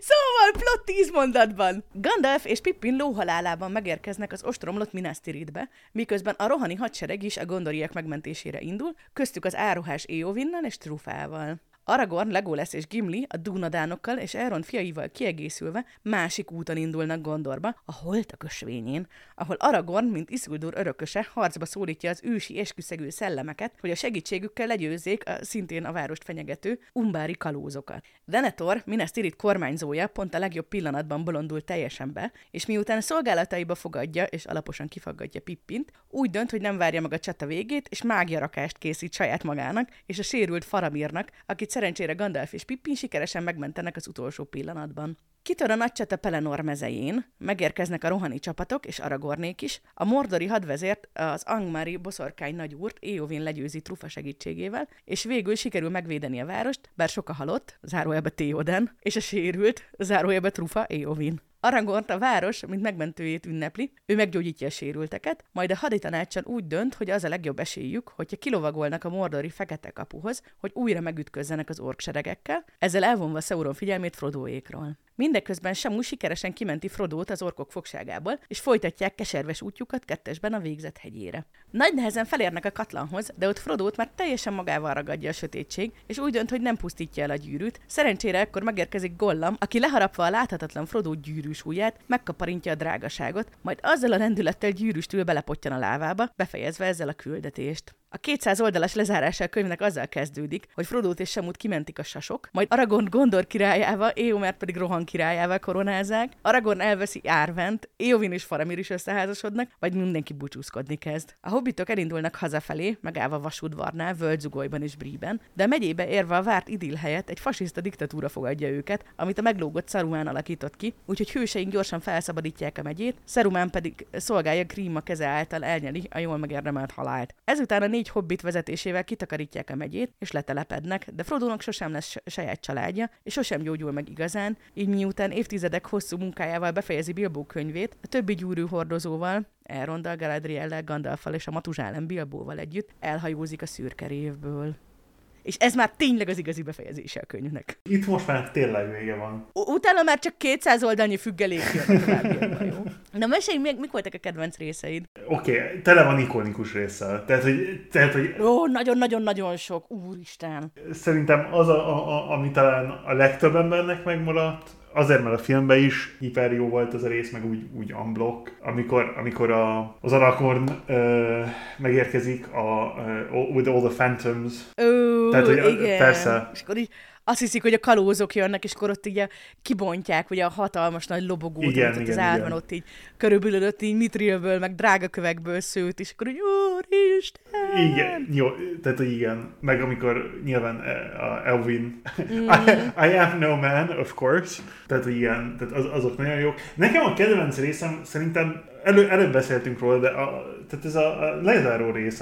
Szóval, plot 10 mondatban. Gandalf és Pippin lóhalálában megérkeznek az ostromlott Minas Tirithbe, miközben a rohani hadsereg is a gondoriak megmentésére indul, köztük az áruhás Éowinnal és Trufával. Aragorn, Legolas és Gimli a Dúnadánokkal és Elrond fiaival kiegészülve másik úton indulnak Gondorba, a Holtakösvényén, ahol Aragorn, mint Isildur örököse, harcba szólítja az ősi esküszegő szellemeket, hogy a segítségükkel legyőzzék a szintén a várost fenyegető umbári kalózokat. Denethor, Minas Tirith kormányzója, pont a legjobb pillanatban bolondul teljesen be, és miután szolgálataiba fogadja és alaposan kifaggatja Pippint, úgy dönt, hogy nem várja meg a csata végét, és mágiarakást készít saját magának és a sérült Faramirnak, akit szerencsére Gandalf és Pippin sikeresen megmentenek az utolsó pillanatban. Kitör a nagy csata Pelennor mezején, megérkeznek a rohani csapatok és Aragornék is, a mordori hadvezért, az angmari boszorkány nagyúrt Éowyn legyőzi Trufa segítségével, és végül sikerül megvédeni a várost, bár sok a halott, zárójelbe Théoden, és a sérült, zárójelbe Trufa Éowyn. Aragorn a város, mint megmentőjét ünnepli, ő meggyógyítja a sérülteket, majd a haditanácson úgy dönt, hogy az a legjobb esélyük, hogyha kilovagolnak a mordori fekete kapuhoz, hogy újra megütközzenek az orkseregekkel, ezzel elvonva Sauron figyelmét Frodoékról. Mindeközben Samu sikeresen kimenti Frodót az orkok fogságából, és folytatják keserves útjukat kettesben a végzett hegyére. Nagy nehezen felérnek a Katlanhoz, de ott Frodót már teljesen magával ragadja a sötétség, és úgy dönt, hogy nem pusztítja el a gyűrűt. Szerencsére ekkor megérkezik Gollam, aki leharapva a láthatatlan Frodó gyűrűs ujját, megkaparintja a drágaságot, majd azzal a rendülettel gyűrűstül belepottyan a lávába, befejezve ezzel a küldetést. A 200 oldalas lezárása a könyvnek azzal kezdődik, hogy Frodót és Samut kimentik a sasok, majd Aragorn Gondor királyává, Éomert pedig Rohan királyává koronázák, Aragorn elveszi Árvent, Éowyn és Faramir is összeházasodnak, vagy mindenki búcsúzkodni kezd. A hobbitok elindulnak hazafelé, megállva Vasudvarnál, Völgyzugolyban és Bree-ben, de megyébe érve a várt Idil helyett egy fasiszta diktatúra fogadja őket, amit a meglógott Saruman alakított ki, úgyhogy hőseink gyorsan felszabadítják a megyét, Saruman pedig szolgálja Gríma keze által elnyeli a jól megérdemelt halált. Ezután a 4 hobbit vezetésével kitakarítják a megyét, és letelepednek, de Frodónak sosem lesz saját családja, és sosem gyógyul meg igazán, így miután évtizedek hosszú munkájával befejezi Bilbo könyvét, a többi gyűrűhordozóval, Elronddal, Galadriellel, Gandalffal és a Matuzsálem Bilbóval együtt elhajózik a szürke révből. És ez már tényleg az igazi befejezése a könyvnek. Itt most már tényleg vége van. Utána már csak 200 oldalnyi függelék jön a továbbiakban, jó? Na mesélj, mik voltak a kedvenc részeid? Oké, tele van ikonikus résszel. Tehát, hogy... Ó, nagyon-nagyon-nagyon sok, úristen! Szerintem az, ami talán a legtöbb embernek megmaradt, azért, mert a filmben is hiper jó volt ez a rész, meg úgy unblock, amikor az Aragorn megérkezik with all the phantoms. Ó, tehát, hogy igen. Persze. És akkor így azt hiszik, hogy a kalózok jönnek, és akkor ott így kibontják ugye a hatalmas nagy lobogót, amit az árban ott így körülbelül így mitrilből, meg drága kövekből szőtt, és akkor így úristen! Igen, jó, tehát igen. Meg amikor nyilván Elwin, I am no man, of course. Tehát igen, tehát azok nagyon jók. Nekem a kedvenc részem szerintem, előbb beszéltünk róla, de tehát ez a lezáró rész,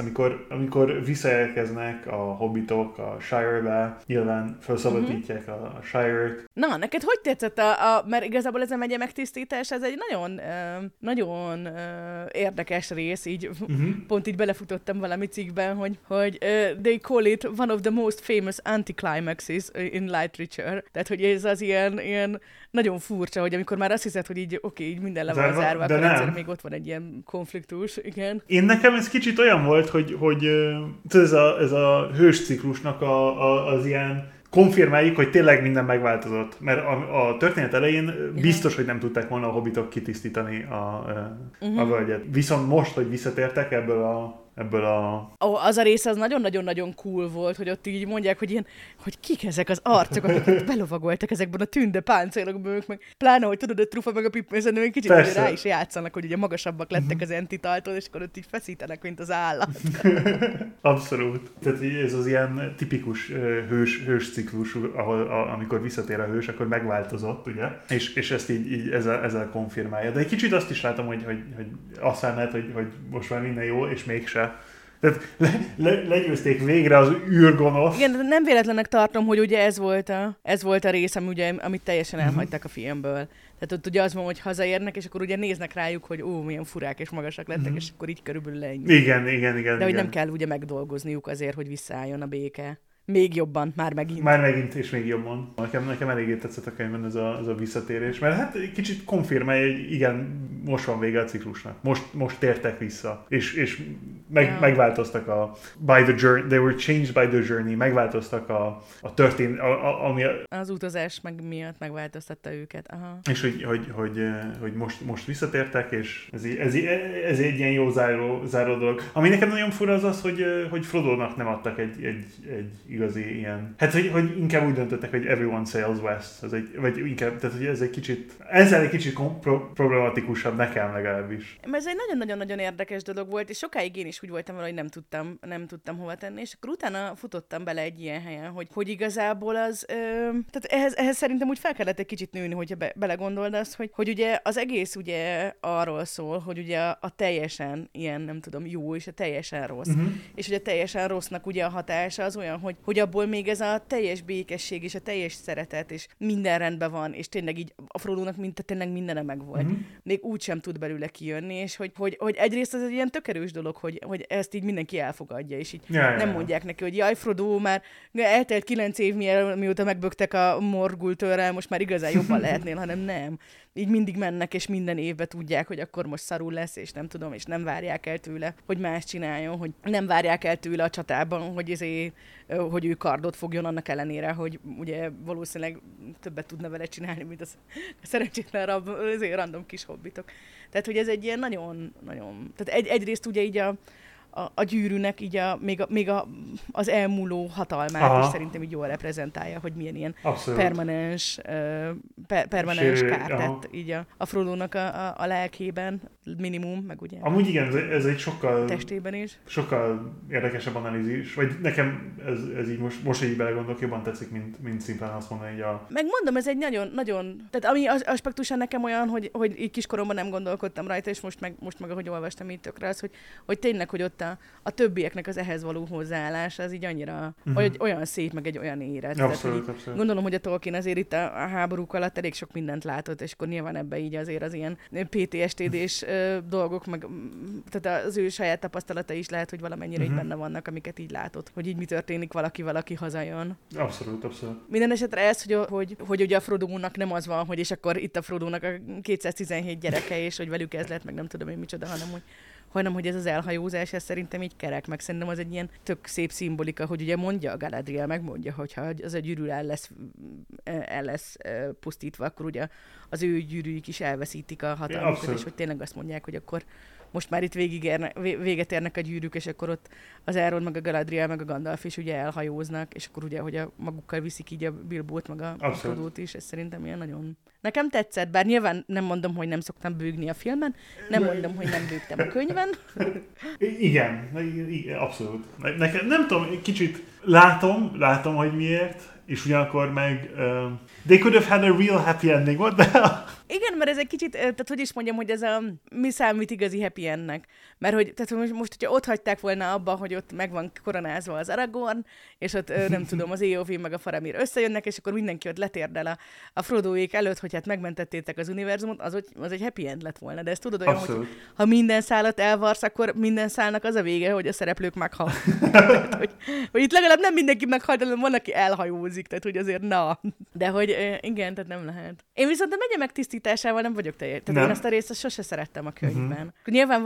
amikor visszaérkeznek a hobbitok a Shire-be, nyilván felszabadítják a Shire-t. Na, neked hogy tetszett? Mert igazából ez a megye megtisztítás, ez egy nagyon érdekes rész, így pont így belefutottam valami cikkben, hogy they call it one of the most famous anticlimaxes in literature. Tehát, hogy ez az ilyen nagyon furcsa, hogy amikor már azt hiszed, hogy így oké, így minden le van zárva, akkor egyszer még ott van egy ilyen konfliktus, igen. Én nekem ez kicsit olyan volt, hogy ez a hősciklusnak az ilyen konfirmáljuk, hogy tényleg minden megváltozott, mert a történet elején biztos, hogy nem tudták volna a hobbitok kitisztítani a völgyet. Viszont most, hogy visszatértek ebből a... Az a rész az nagyon-nagyon-nagyon cool volt, hogy ott így mondják, hogy ilyen, hogy kik ezek az arcok, akik belovagoltak ezekben a tünde páncélokban, meg pláne, hogy tudod, a Trufa meg a Pippin egy kicsit rá is játszanak, hogy ugye magasabbak lettek az entitaltól, és akkor ott így feszítenek, mint az állat. Abszolút. Tehát ez az ilyen tipikus hős ciklus, ahol amikor visszatér a hős, akkor megváltozott, ugye? És ezt így ezzel konfirmálja. De egy kicsit azt is látom, hogy aztán lehet, hogy most már minden jó, és mégsem. Tehát legyőzték végre az űrgonosz. Igen, nem véletlenek tartom, hogy ugye ez volt a rész, amit teljesen elhagytak a filmből. Tehát ott ugye az van, hogy hazaérnek, és akkor ugye néznek rájuk, hogy milyen furák és magasak lettek, és akkor így körülbelül ennyi. Igen. De hogy nem kell ugye megdolgozniuk azért, hogy visszaálljon a béke. Még jobban, már megint, és még jobban. Nekem eléggé tetszett a könyvben ez a visszatérés, mert hát kicsit konfirmálja, hogy igen, most van vége a ciklusnak. Most tértek vissza, és megváltoztak a by the journey, they were changed by the journey, megváltoztak a történet, ami az utazás miatt megváltoztatta őket. Aha. És hogy most visszatértek, és ez egy ilyen jó záró dolog. Ami nekem nagyon fura az, hogy Frodo-nak nem adtak egy igazi ilyen... Hát, hogy inkább úgy döntöttek, hogy everyone sails west. Ez egy, vagy inkább, tehát, hogy ez egy kicsit... Ezzel egy kicsit problematikusabb nekem legalábbis. Mert ez egy nagyon-nagyon-nagyon érdekes dolog volt, és sokáig én is úgy voltam valahogy, nem tudtam hova tenni, és akkor utána futottam bele egy ilyen helyen, hogy igazából az... Tehát ehhez szerintem úgy fel kellett egy kicsit nőni, hogyha belegondold azt, hogy ugye az egész ugye arról szól, hogy ugye a teljesen ilyen, nem tudom, jó és a teljesen rossz. És hogy a teljesen rossznak ugye a hatása az olyan, hogy abból még ez a teljes békesség és a teljes szeretet, és minden rendben van, és tényleg így a Frodónak tényleg mindene megvolt. Még úgy sem tud belőle kijönni, és hogy egyrészt ez egy ilyen tök erős dolog, hogy ezt így mindenki elfogadja, és így nem mondják neki, hogy jaj, Frodó, már eltelt 9 év mióta megböktek a Morgultőrrel, most már igazán jobban lehetnél, hanem nem. Így mindig mennek, és minden évben tudják, hogy akkor most szarul lesz, és nem tudom, és nem várják el tőle, hogy más csináljon, hogy nem várják el tőle a csatában, hogy ő kardot fogjon annak ellenére, hogy ugye valószínűleg többet tudna vele csinálni, mint az szerencsétlen random kis hobbitok. Tehát, hogy ez egy ilyen nagyon... Tehát egyrészt ugye így a gyűrűnek így az elmúló hatalmát is szerintem így jól reprezentálja, hogy milyen ilyen permanens kár tett így a Frodónak a lelkében minimum, meg ugye amúgy igen, ez egy sokkal testében is. Sokkal érdekesebb analízis, vagy nekem ez így most így belegondolok, jobban tetszik, mint szimplán azt mondani, hogy Megmondom, ez egy nagyon, tehát ami az aspektusa nekem olyan, hogy így kiskoromban nem gondolkodtam rajta, és most meg ahogy olvastam így tökre az, hogy tényleg, hogy ott a többieknek az ehhez való hozzáállása, az így annyira olyan szép, meg egy olyan éret. Abszolút, tehát, így, gondolom, hogy a Tolkien azért itt a háborúk alatt elég sok mindent látott, és akkor nyilván ebbe így azért az ilyen PTSD-s dolgok, meg tehát az ő saját tapasztalata is lehet, hogy valamennyire így benne vannak, amiket így látott, hogy így mi történik valakivel, aki hazajön. Abszolút, abszolút. Minden esetre ez, hogy ugye a Frodónak nem az van, hogy és akkor itt a Frodónak a 217 gyereke, és hogy velük ez lett, meg nem tudom én micsoda, hanem hogy ez az elhajózás, ez szerintem így kerek, meg szerintem az egy ilyen tök szép szimbolika, hogy ugye mondja a Galadriel, megmondja, hogyha az a gyűrű el lesz pusztítva, akkor ugye az ő gyűrűik is elveszítik a hatalmukat, és hogy tényleg azt mondják, hogy akkor most már itt véget érnek a gyűrűk, és akkor ott az Elrond, meg a Galadriel, meg a Gandalf is ugye elhajóznak, és akkor ugye, hogy magukkal viszik így a Bilbót, meg a Frodót is, ez szerintem ilyen nagyon... Nekem tetszett, bár nyilván nem mondom, hogy nem szoktam bőgni a filmen, nem mondom, hogy nem bőgtem a könyven. Igen, abszolút. Nekem, nem tudom, kicsit látom, hogy miért, és ugyanakkor meg... They could have had a real happy ending, what the hell? Igen, mert ez egy kicsit, tehát hogy is mondjam, hogy ez a mi számít igazi happy endnek. Mert hogy, tehát most, hogyha ott hagyták volna abba, hogy ott meg van koronázva az Aragorn, és ott nem tudom, az Éowyn meg a Faramir összejönnek, és akkor mindenki ott letérdel a Frodóék előtt, hogy hát megmentettétek az univerzumot, az egy happy end lett volna. De ezt tudod olyan, abszolút, hogy ha minden szálat elvarsz, akkor minden szálnak az a vége, hogy a szereplők meghal. Tehát, hogy itt legalább nem mindenki meghal, hanem van, aki elhajózik, tehát hogy azért na. De hogy igen, tehát nem lehet. Én viszont a megye megtisztításával nem vagyok teljesen. Tehát nem. Én ezt a részt sose szerettem a könyvben. Nyilván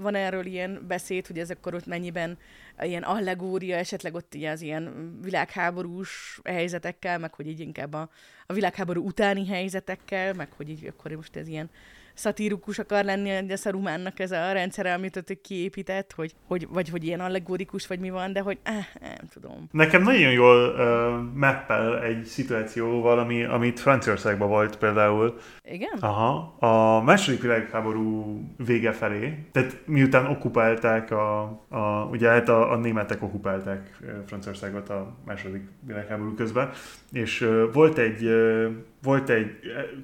van erről ilyen beszéd, hogy ez akkor ott mennyiben ilyen allegória, esetleg ott az ilyen világháborús helyzetekkel, meg hogy így inkább a világháború utáni helyzetekkel, meg hogy így akkor most ez ilyen szatírikus akar lenni, a Szarumánnak ez a rendszere, amit ott kiépített, vagy ilyen allegórikus, vagy mi van, de hogy nem tudom. Nekem nagyon jól mappel egy szituációval, amit Franciaországban volt például. Igen? Aha. A második világháború vége felé, tehát miután okupálták ugye hát a németek okupálták Franciaországot a második világháború közben, és volt egy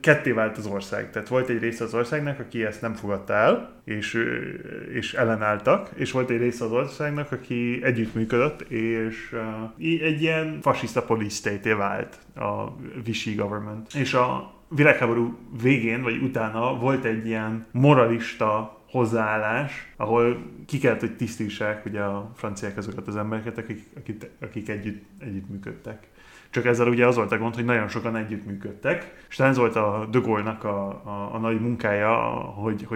ketté vált az ország, tehát volt egy része az országnak, aki ezt nem fogadta el, és ellenálltak, és volt egy része az országnak, aki együttműködött, és egy ilyen fasiszta police state-é vált a Vichy government. És a világháború végén, vagy utána volt egy ilyen moralista hozzáállás, ahol ki kellett, hogy tisztítsák ugye a franciák azokat az embereket, akik együttműködtek. Csak ezzel ugye az volt a gond, hogy nagyon sokan együttműködtek, és ez volt a De Gaulle-nak a nagy munkája, hogy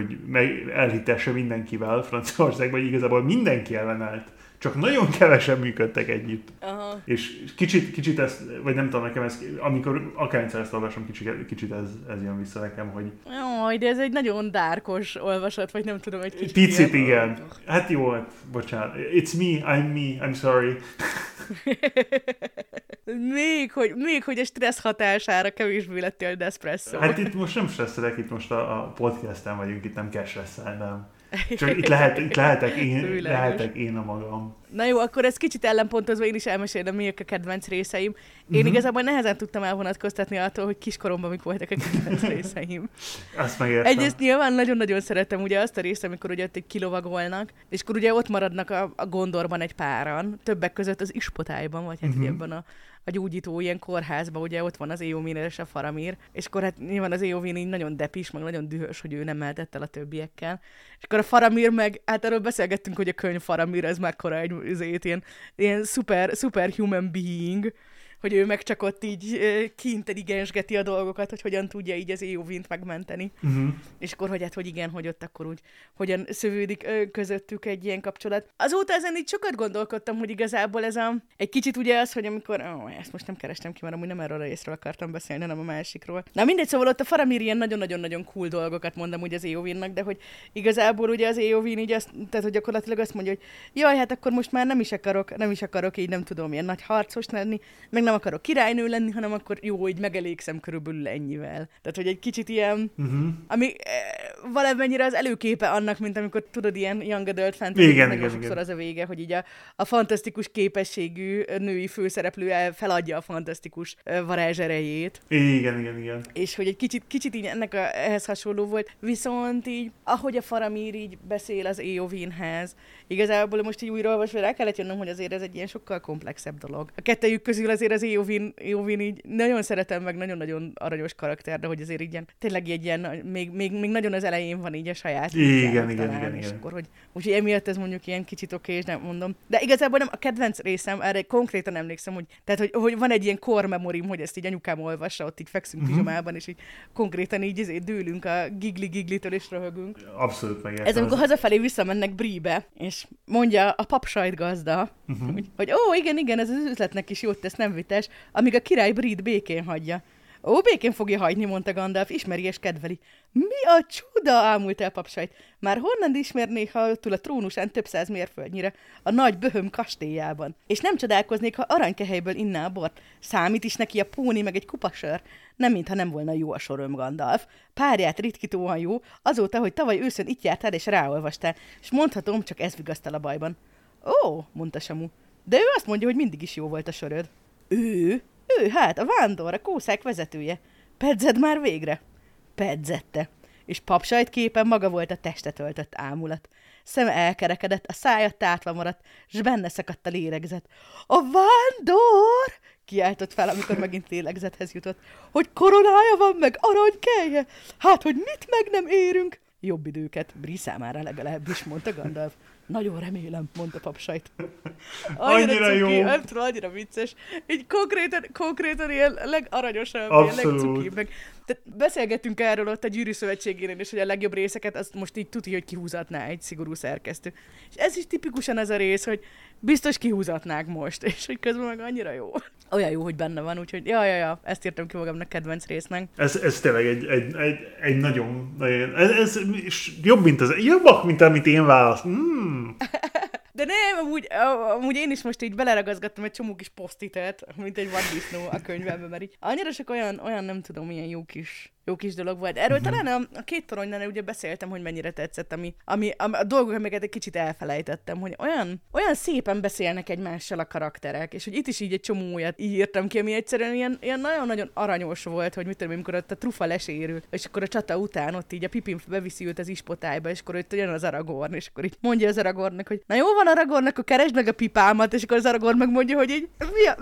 elhitesse mindenkivel Franciaországban, hogy igazából mindenki ellenállt, csak nagyon kevesen működtek együtt. Aha. És kicsit ez, vagy nem tudom, nekem ez, amikor akármilyen ezt olvasom, kicsit ez jön vissza nekem, hogy... Jaj, de ez egy nagyon dárkos olvasat, vagy nem tudom, egy kicsit... Picit, igen. Hát jó, bocsánat. It's me, I'm me, I'm sorry. Még hogy a stressz hatására kevésbé lettél a Nespresso. Hát itt most nem stresszelek, itt most a podcasten vagyunk, itt nem kell stresszelnem. Csak itt lehetek én a magam. Na jó, akkor ez kicsit ellenpontozva, én is elmesélem, mik a kedvenc részeim. Én igazából nehezen tudtam elvonatkoztatni attól, hogy kiskoromban mik voltak a kedvenc részeim. Azt megértem. Egyrészt nyilván nagyon-nagyon szeretem ugye azt a részt, amikor ugye ott kilovagolnak, és akkor ugye ott maradnak a Gondorban egy páran, többek között az ispotályban, vagy hát ugye ebben a gyógyító ilyen kórházban, ugye ott van az Éowyn és a Faramir, és akkor hát nyilván az Éowyn így nagyon depis, meg nagyon dühös, hogy ő nem mehetett el a többiekkel. És akkor a Faramir meg, hát arról beszélgettünk, hogy a könyv Faramir, ez mekkora egy ilyen super human being, hogy ő meg csak ott így kiintelligensgeti a dolgokat, hogy hogyan tudja így az Éowynt megmenteni. És akkor hogy hát, hogy igen, hogy ott akkor úgy hogyan szövődik közöttük egy ilyen kapcsolat. Azóta ezen így sokat gondolkodtam, hogy igazából ez egy kicsit ugye az, hogy amikor... ezt most nem kerestem ki, mert amúgy nem erről a részről akartam beszélni, hanem a másikról. Na mindegy, szóval ott a Faramir ilyen nagyon-nagyon-nagyon cool dolgokat mondom ugye az Éowynnak, de hogy igazából ugye az Éowyn így azt, tehát hogy gyakorlatilag azt mondja, hogy jaj, hát akkor most már nem is akarok így nem tudom ilyen nagy harcos lenni, meg nem nem akarok királynő lenni, hanem akkor jó, így megelégszem körülbelül ennyivel. Tehát, hogy egy kicsit ilyen, ami valamennyire az előképe annak, mint amikor tudod, ilyen young adult fantasy, igen, sokszor az a vége, hogy így a fantasztikus képességű női főszereplő feladja a fantasztikus varázserejét. Igen. És hogy egy kicsit így ennek ehhez hasonló volt, viszont így, ahogy a Faramir így beszél az Éovinhez, igazából most így újraolvasva rá kellett jönnöm, hogy azért ez egy ilyen sokkal komplexebb dolog. A kettejük közül azért az Éovin így nagyon szeretem, meg nagyon-nagyon aranyos karakter, de hogy azért így ilyen, tényleg egy ilyen, még nagyon az elején van így a saját. Igen. Akkor, hogy, úgyhogy emiatt ez mondjuk ilyen kicsit oké, és nem mondom. De igazából nem a kedvenc részem, erre konkrétan emlékszem, hogy, tehát, hogy van egy ilyen core memorim, hogy ezt így anyukám olvassa, ott így fekszünk pizsomában, és így konkrétan így azért dőlünk a gigli-giglitől, és röhögünk. Abszolút megértem. Ez amikor hazafelé visszamennek Brie-be, és mondja a papsajtgazda, hogy ó, igen, ez az üzletnek is jót tesz, nem vitás, amíg a király Brie-t békén hagyja. Ó, békén fogja hagyni, mondta Gandalf, ismeri és kedveli. Mi a csuda, ámult el papsajt. Már honnan ismernék, ha túl a trónusán több száz mérföldnyire, a nagy böhöm kastélyában. És nem csodálkoznék, ha aranykehelyből inná a bort. Számít is neki a póni meg egy kupasör. Nem, mintha nem volna jó a sorom, Gandalf. Párját ritkítóan jó, azóta, hogy tavaly őszön itt jártál és ráolvastál, és mondhatom, csak ez vigasztal a bajban. Ó, mondta Samu, de ő azt mondja, hogy mindig is jó volt a söröd. Ő hát, a vándor, a kószák vezetője. Pedzed már végre? Pedzette. És papsajt képen maga volt a testet öltött ámulat. Szeme elkerekedett, a szája tátva maradt, s benne szakadt a lélegzet. A vándor! Kiáltott fel, amikor megint lélegzethez jutott. Hogy koronája van, meg aranykelyje! Hát, hogy mit meg nem érünk! Jobb időket, Brie számára legalább is, mondta Gandalf. Nagyon remélem, mondta papsajt. Annyira cuki, jó. Nem tudom, annyira vicces. Így konkrétan ilyen legaranyosabb, ilyen legcukibb. Tehát beszélgettünk erről ott a Gyűrű Szövetségénél, és hogy a legjobb részeket azt most így tudja, hogy kihúzatná egy szigorú szerkesztő. És ez is tipikusan ez a rész, hogy biztos kihúzatnák most, és hogy közben meg annyira jó. Olyan jó, hogy benne van, úgyhogy ja, ezt írtam ki magamnak kedvenc résznek. Ez tényleg egy nagyon... Ez jobb, mint az... Jobbak, mint amit én választom. De nem, amúgy én is most így beleragazgattam egy csomó kis posztitet, mint egy vaddisznó a könyvemben, mert így annyira sok olyan nem tudom, ilyen jó kis dolog volt. Erről talán a Két Toronynál ugye beszéltem, hogy mennyire tetszett, ami a dolgok, amiket egy kicsit elfelejtettem, hogy olyan szépen beszélnek egymással a karakterek, és hogy itt is így egy csomó olyat írtam ki, ami egyszerűen ilyen nagyon-nagyon aranyos volt, hogy mit tudom, amikor ott a trufa lesérül, és akkor a csata után ott így a Pippin beviszi őt az ispotályba, és akkor ott jön az Aragorn, és akkor így mondja az Aragornnak, hogy na jó van Aragorn, akkor keresd meg a pipámat, és akkor az Aragorn megmondja, hogy így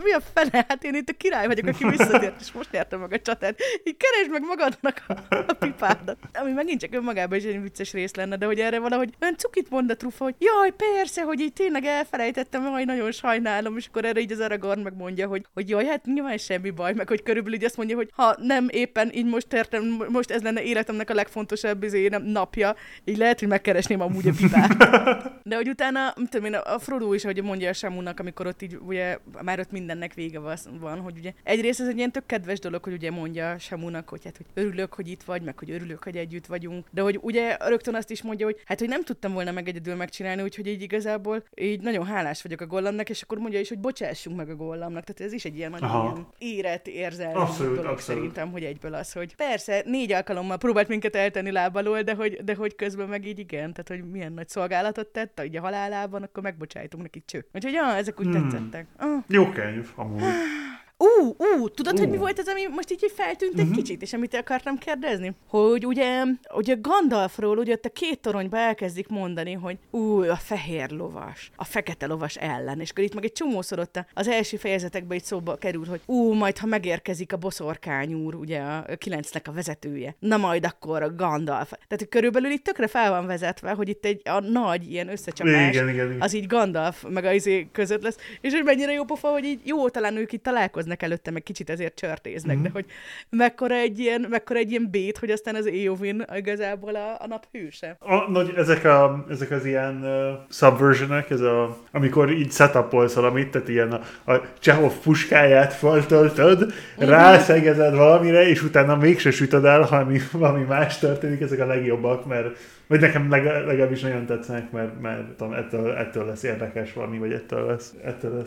mi a fene, hát én itt a király vagyok, aki visszatért, és most nyertem meg a csatát, így keresd meg magadnak a pipádat. Ami megint csak önmagában is egy vicces rész lenne, de hogy erre valahogy olyan cukit mond a trufa, hogy jaj, persze, hogy így tényleg elfelejtettem, hogy nagyon sajnálom, és akkor erre így az Aragorn megmondja, hogy jaj, hát nyilván semmi baj, meg hogy körülbelül így azt mondja, hogy ha nem éppen így most ez lenne életemnek a legfontosabb napja, így lehet, hogy megkeresném amúgy a pipát. De hogy utána, a Frodo is, ahogy mondja a Samunak, amikor ott így, ugye, már ott mindennek vége van, hogy ugye egyrészt ez egy ilyen tök kedves dolog, hogy ugye mondja Samunak, hogy hát, hogy örülök, hogy itt vagy, meg hogy örülök, hogy együtt vagyunk, de hogy ugye rögtön azt is mondja, hogy hát, hogy nem tudtam volna meg egyedül megcsinálni, úgyhogy így igazából így nagyon hálás vagyok a Gollamnak, és akkor mondja is, hogy bocsássunk meg a Gollamnak, tehát ez is egy ilyen nagyon érett érzelmi dolog szerintem, hogy egyből az, hogy persze 4 alkalommal próbált minket eltenni lábalól, de hogy közben meg így igen, tehát hogy milyen nagy szolgálatot tett, ugye a halálában, akkor megbocsájtunk neki, cső. Úgyhogy ezek úgy tetszettek. Jó könyv, amúgy. Tudod, hogy mi volt ez, ami most így feltűnt egy kicsit, és amit akartam kérdezni? Hogy ugye Gandalfról ugye ott a Két Toronyba elkezdik mondani, hogy a fehér lovas, a fekete lovas ellen, és akkor itt meg egy csomószor ott az első fejezetekben itt szóba kerül, hogy majd ha megérkezik a boszorkány úr, ugye a 9-nek a vezetője, na majd akkor a Gandalf. Tehát körülbelül itt tökre fel van vezetve, hogy itt a nagy ilyen összecsapás, igen. Az így Gandalf meg az izé között lesz, és hogy mennyire jó pofa, hogy így jó, talán ők itt találkoznak előtte, meg kicsit ezért csörtéznek, de hogy mekkora egy ilyen bét, hogy aztán az Éovin igazából a nap hőse. Ezek az ilyen subversionek, amikor így setupolsz valamit, tehát ilyen a Csehov puskáját feltöltöd, rászegezed valamire, és utána mégse sütöd el, ha valami más történik, ezek a legjobbak, vagy nekem legalábbis nagyon tetszenek, mert tudom, ettől lesz érdekes valami, vagy ettől lesz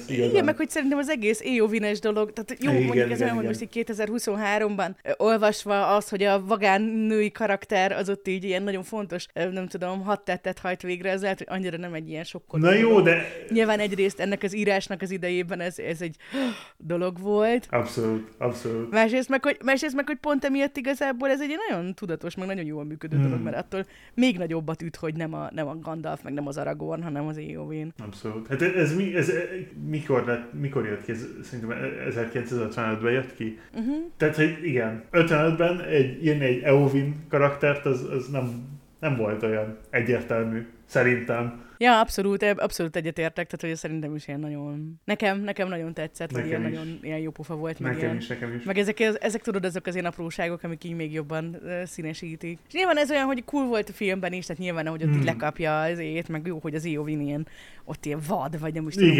igazán. Igen, meg hogy szerintem az egész Éovines dolog, Tehát jó, igen, mondjuk ez olyan, mondjuk, hogy 2023-ban olvasva az, hogy a vagán női karakter az ott így ilyen nagyon fontos, nem tudom, hat tettet hajt végre, ez lehet, hogy annyira nem egy ilyen sokkoló. Na jó, de... Nyilván egyrészt ennek az írásnak az idejében ez egy dolog volt. Abszolút, abszolút. Másrészt meg, hogy pont emiatt igazából ez egy nagyon tudatos, meg nagyon jól működő dolog, mert attól még nagyobbat üt, hogy nem a Gandalf, meg nem az Aragorn, hanem az Éowyn. Abszolút. Hát ez mikor jött ki? Szerintem 1955-ben jött ki. Uh-huh. Tehát, hogy igen, 55-ben írni egy Éowyn karaktert, az nem volt olyan egyértelmű, szerintem. Ja, abszolút egyetértek, tehát hogy szerintem is ilyen nagyon... Nekem nagyon tetszett, nekem hogy ilyen is. Nagyon ilyen jó pufa volt. Nekem is. Meg ezek tudod, azok az ilyen apróságok, amik így még jobban színesítik. És nyilván ez olyan, hogy cool volt a filmben is, tehát nyilván, ahogy ott így lekapja az éjét, meg jó, hogy az Éowyn ilyen, ott ilyen vad, vagy nem is tudom,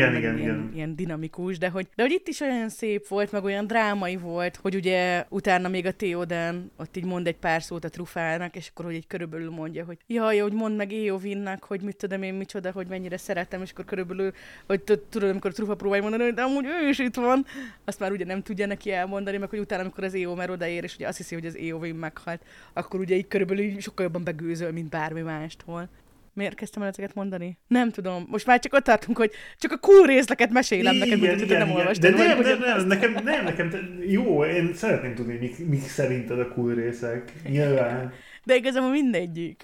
ilyen dinamikus, de hogy itt is olyan szép volt, meg olyan drámai volt, hogy ugye utána még a Théoden ott így mond egy pár szót a trufának, és akkor hogy így körülbelül mondja, hogy jaj, hogy mondd meg Éowynnak, hogy mit tudom én, micsoda, hogy mennyire szeretem, és akkor körülbelül, hogy tudod, amikor a trufa próbálj mondani, hogy de amúgy ő is itt van, azt már ugye nem tudja neki elmondani, meg hogy utána, amikor az Éomer odaér, és ugye azt hiszi, hogy az Éowyn meghalt, akkor ugye így körülbelül sokkal jobban begőzöl, mint bármi mástól. Miért kezdtem el ezeket mondani? Nem tudom. Most már csak ott tartunk, hogy csak a cool részleket mesélem neked, hogy te nem olvastad. De nekem jó, én szeretném tudni, mik szerinted a cool részek. Nyilván. De igazából mindegyik.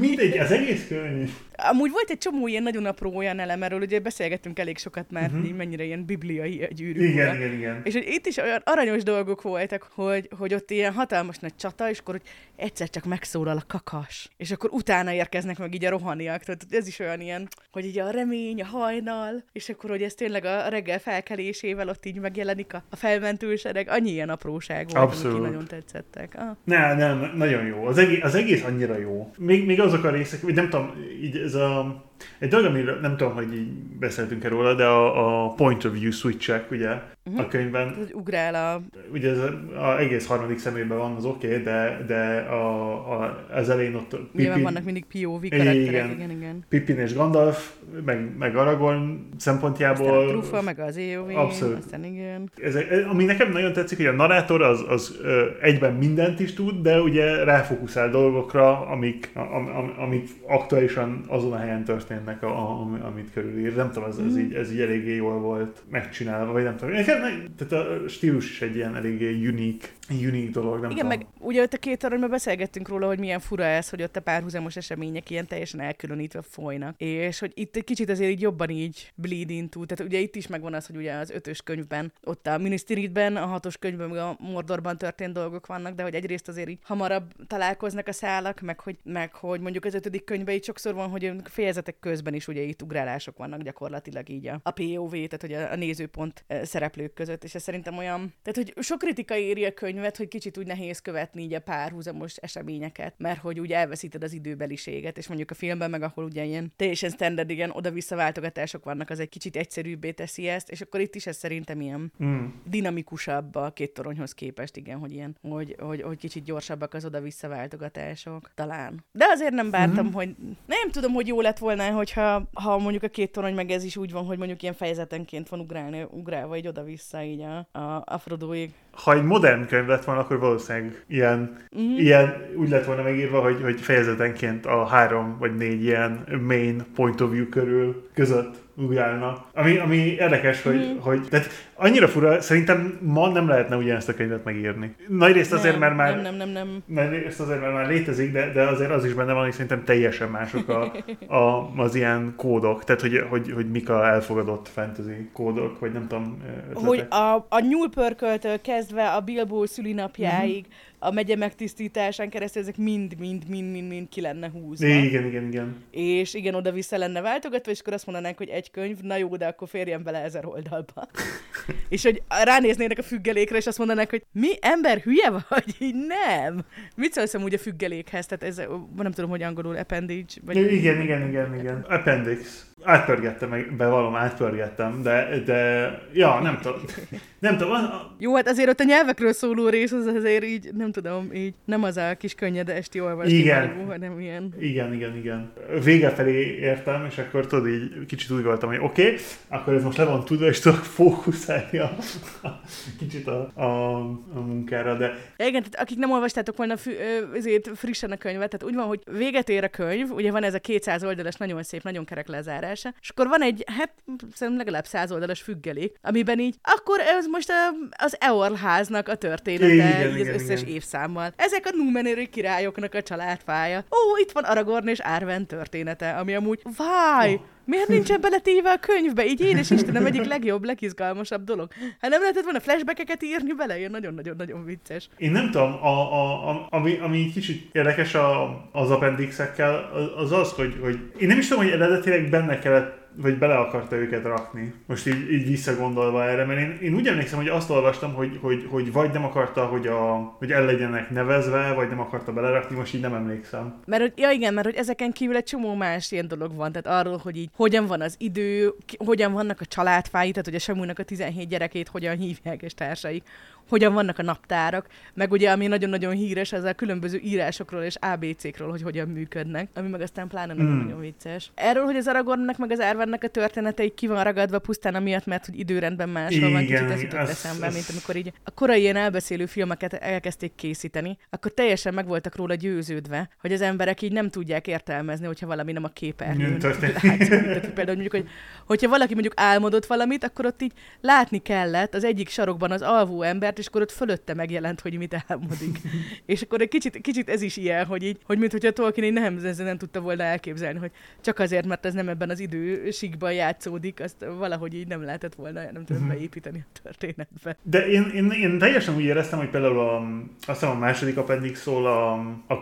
Mindegy, az egész könyv. Amúgy volt egy csomó ilyen nagyon apró olyan elem, erről ugye beszélgettünk elég sokat már, így mennyire ilyen bibliai a gyűrű. Igen. És hogy itt is olyan aranyos dolgok voltak, hogy ott ilyen hatalmas nagy csata, és akkor egyszer csak megszólal a kakas. És akkor utána érkeznek meg így a rohaniak. Tehát ez is olyan ilyen, hogy így a remény, a hajnal, és akkor hogy ez tényleg a reggel felkelésével ott így megjelenik a felmentősereg. Annyi ilyen apróság volt, abszolút, amik nagyon tetszettek. Ah. Nem, nagyon jó. Az egész annyira jó. Még azok a részek, nem tudom, így ez a... Egy dolog, amiről nem tudom, hogy így beszéltünk-e róla, de a point of view switch-ek, ugye, a könyvben... Ugrál a... Ugye ez az egész harmadik szemében van, az oké, de az elején ott... Nyilván vannak mindig POV karakterek, igen. Pippin és Gandalf, meg Aragorn szempontjából... Aztán a trufa, meg az Éowyn, aztán igen. Ami nekem nagyon tetszik, hogy a narrátor az egyben mindent is tud, de ugye ráfókuszál dolgokra, amik aktuálisan azon a helyen történik, ennek, amit körülír. Nem tudom, ez így eléggé jól volt megcsinálva, vagy nem tudom. Tehát a stílus is egy ilyen eléggé unique dolog, nem igen, tudom. Meg ugye ott a két aranyban beszélgettünk róla, hogy milyen fura ez, hogy ott a párhuzamos események ilyen teljesen elkülönítve folynak. És hogy itt egy kicsit azért így jobban így bleed into, tehát ugye itt is megvan az, hogy ugye az 5-ös könyvben, ott a Minas Tirithben, a 6-os könyvben, meg a Mordorban történt dolgok vannak, de hogy egyrészt azért így hamarabb találkoznak a szálak, meg hogy mondjuk az 5. könyvben így sokszor van, hogy fejezetek közben is ugye itt ugrálások vannak gyakorlatilag így a POV, tehát hogy a nézőpont szereplők között, és ez szerintem olyan, tehát hogy sok kritika éri a könyvet, hogy kicsit úgy nehéz követni így a párhuzamos eseményeket, mert hogy úgy elveszíted az időbeliséget, és mondjuk a filmben meg, ahol ugye ilyen teljesen standard, igen, oda-vissza váltogatások vannak, az egy kicsit egyszerűbbé teszi ezt, és akkor itt is ez szerintem ilyen dinamikusabb a két toronyhoz képest, igen, hogy ilyen, hogy kicsit gyorsabbak az oda-vissza váltogatások, talán. De azért nem bántam, hogy nem tudom, hogy jó lett volna, hogyha mondjuk a két torony, meg ez is úgy van, hogy mondjuk ilyen fejezetenként van ugrálva így oda-vissza így a Frodoig. Ha egy modern könyv lett volna, akkor valószínűleg ilyen úgy lett volna megírva, hogy fejezetenként a 3 vagy 4 ilyen main point of view között ugrálna. Ami érdekes, hogy tehát annyira fura, szerintem ma nem lehetne ugyanezt a könyvet megírni. Nagyrészt azért, mert már nem. Nagyrészt azért, mert már létezik, de azért az is benne van, hogy szerintem teljesen mások az ilyen kódok, tehát hogy mik a elfogadott fantasy kódok, vagy nem tudom, ötletek. Hogy a nyúlpörköltől kezdve a Bilbo szülinapjáig, a megye megtisztításán keresztül ezek mind ki lenne húzva. Igen. És igen, oda-vissza lenne váltogatva, és akkor azt mondanánk, hogy egy könyv, na jó, de akkor férjen bele 1000 oldalba. És hogy ránéznének a függelékre, és azt mondanák, hogy mi, ember, hülye vagy? Így nem. Mit szólsz amúgy a függelékhez? Tehát ez, nem tudom, hogy angolul appendage, vagy... Igen. Appendix. Átpörgettem, de ja, nem tudom. Jó, hát azért ott a nyelvekről szóló rész, az azért így, nem nem tudom, így nem az a kis könnyed esti olvasni, hanem ilyen. Igen. Vége felé értem, és akkor tudod, így kicsit úgy voltam, hogy oké, akkor ez most le van tudva, és tudok fókuszálni a munkára, de... Igen, tehát akik nem olvastátok volna ezért frissen a könyvet, tehát úgy van, hogy véget ér a könyv, ugye van ez a 200 oldalas, nagyon szép, nagyon kerek lezárása, és akkor van egy, hát szerintem legalább 100 oldalas függelék, amiben így, akkor ez most az Eorl háznak a története, igen, összes évszámmal. Ezek a Númenóri királyoknak a családfája. Ó, itt van Aragorn és Arwen története, ami amúgy, váj! Miért nincsen beletéve a könyvbe? Így édes Istenem, egyik legjobb, legizgalmasabb dolog. Hát nem lehetett volna flashbackeket írni bele? Ilyen nagyon-nagyon-nagyon vicces. Én nem tudom, ami kicsit érdekes az appendixekkel, az, hogy én nem is tudom, hogy eredetileg benne kellett vagy bele akarta őket rakni. Most így visszagondolva erre, mert én úgy emlékszem, hogy azt olvastam, hogy vagy nem akarta, hogy el legyenek nevezve, vagy nem akarta belerakni, most így nem emlékszem. Mert ezeken kívül egy csomó más ilyen dolog van, tehát arról, hogy így hogyan van az idő, hogyan vannak a családfái, tehát hogy a Samunak a 17 gyerekét hogyan hívják és társaik, hogyan vannak a naptárak, meg ugye ami nagyon-nagyon híres, az a különböző írásokról és ABC-król, hogy hogyan működnek, ami meg aztán pláne nagyon-nagyon vicces. Erről, hogy az Aragornnak meg az Arwennek a története így ki van ragadva pusztán amiatt, mert hogy időrendben máshol van, kicsit ez jutott eszembe, mint amikor így a korai ilyen elbeszélő filmeket elkezdték készíteni, akkor teljesen meg voltak róla győződve, hogy az emberek így nem tudják értelmezni, hogyha valami nem a képernyőn látszik. Tehát például mondjuk, hogyha valaki mondjuk álmodott valamit, akkor ott így látni kellett az egyik sarokban az alvó embert, és akkor ott fölötte megjelent, hogy mit álmodik. És akkor egy kicsit ez is ilyen, hogy mintha Tolkien így nem tudta volna elképzelni, hogy csak azért, mert ez nem ebben az idősíkban játszódik, azt valahogy így nem lehetett volna, nem tudom beépíteni a történetbe. De én teljesen úgy éreztem, hogy például a második appendixtől a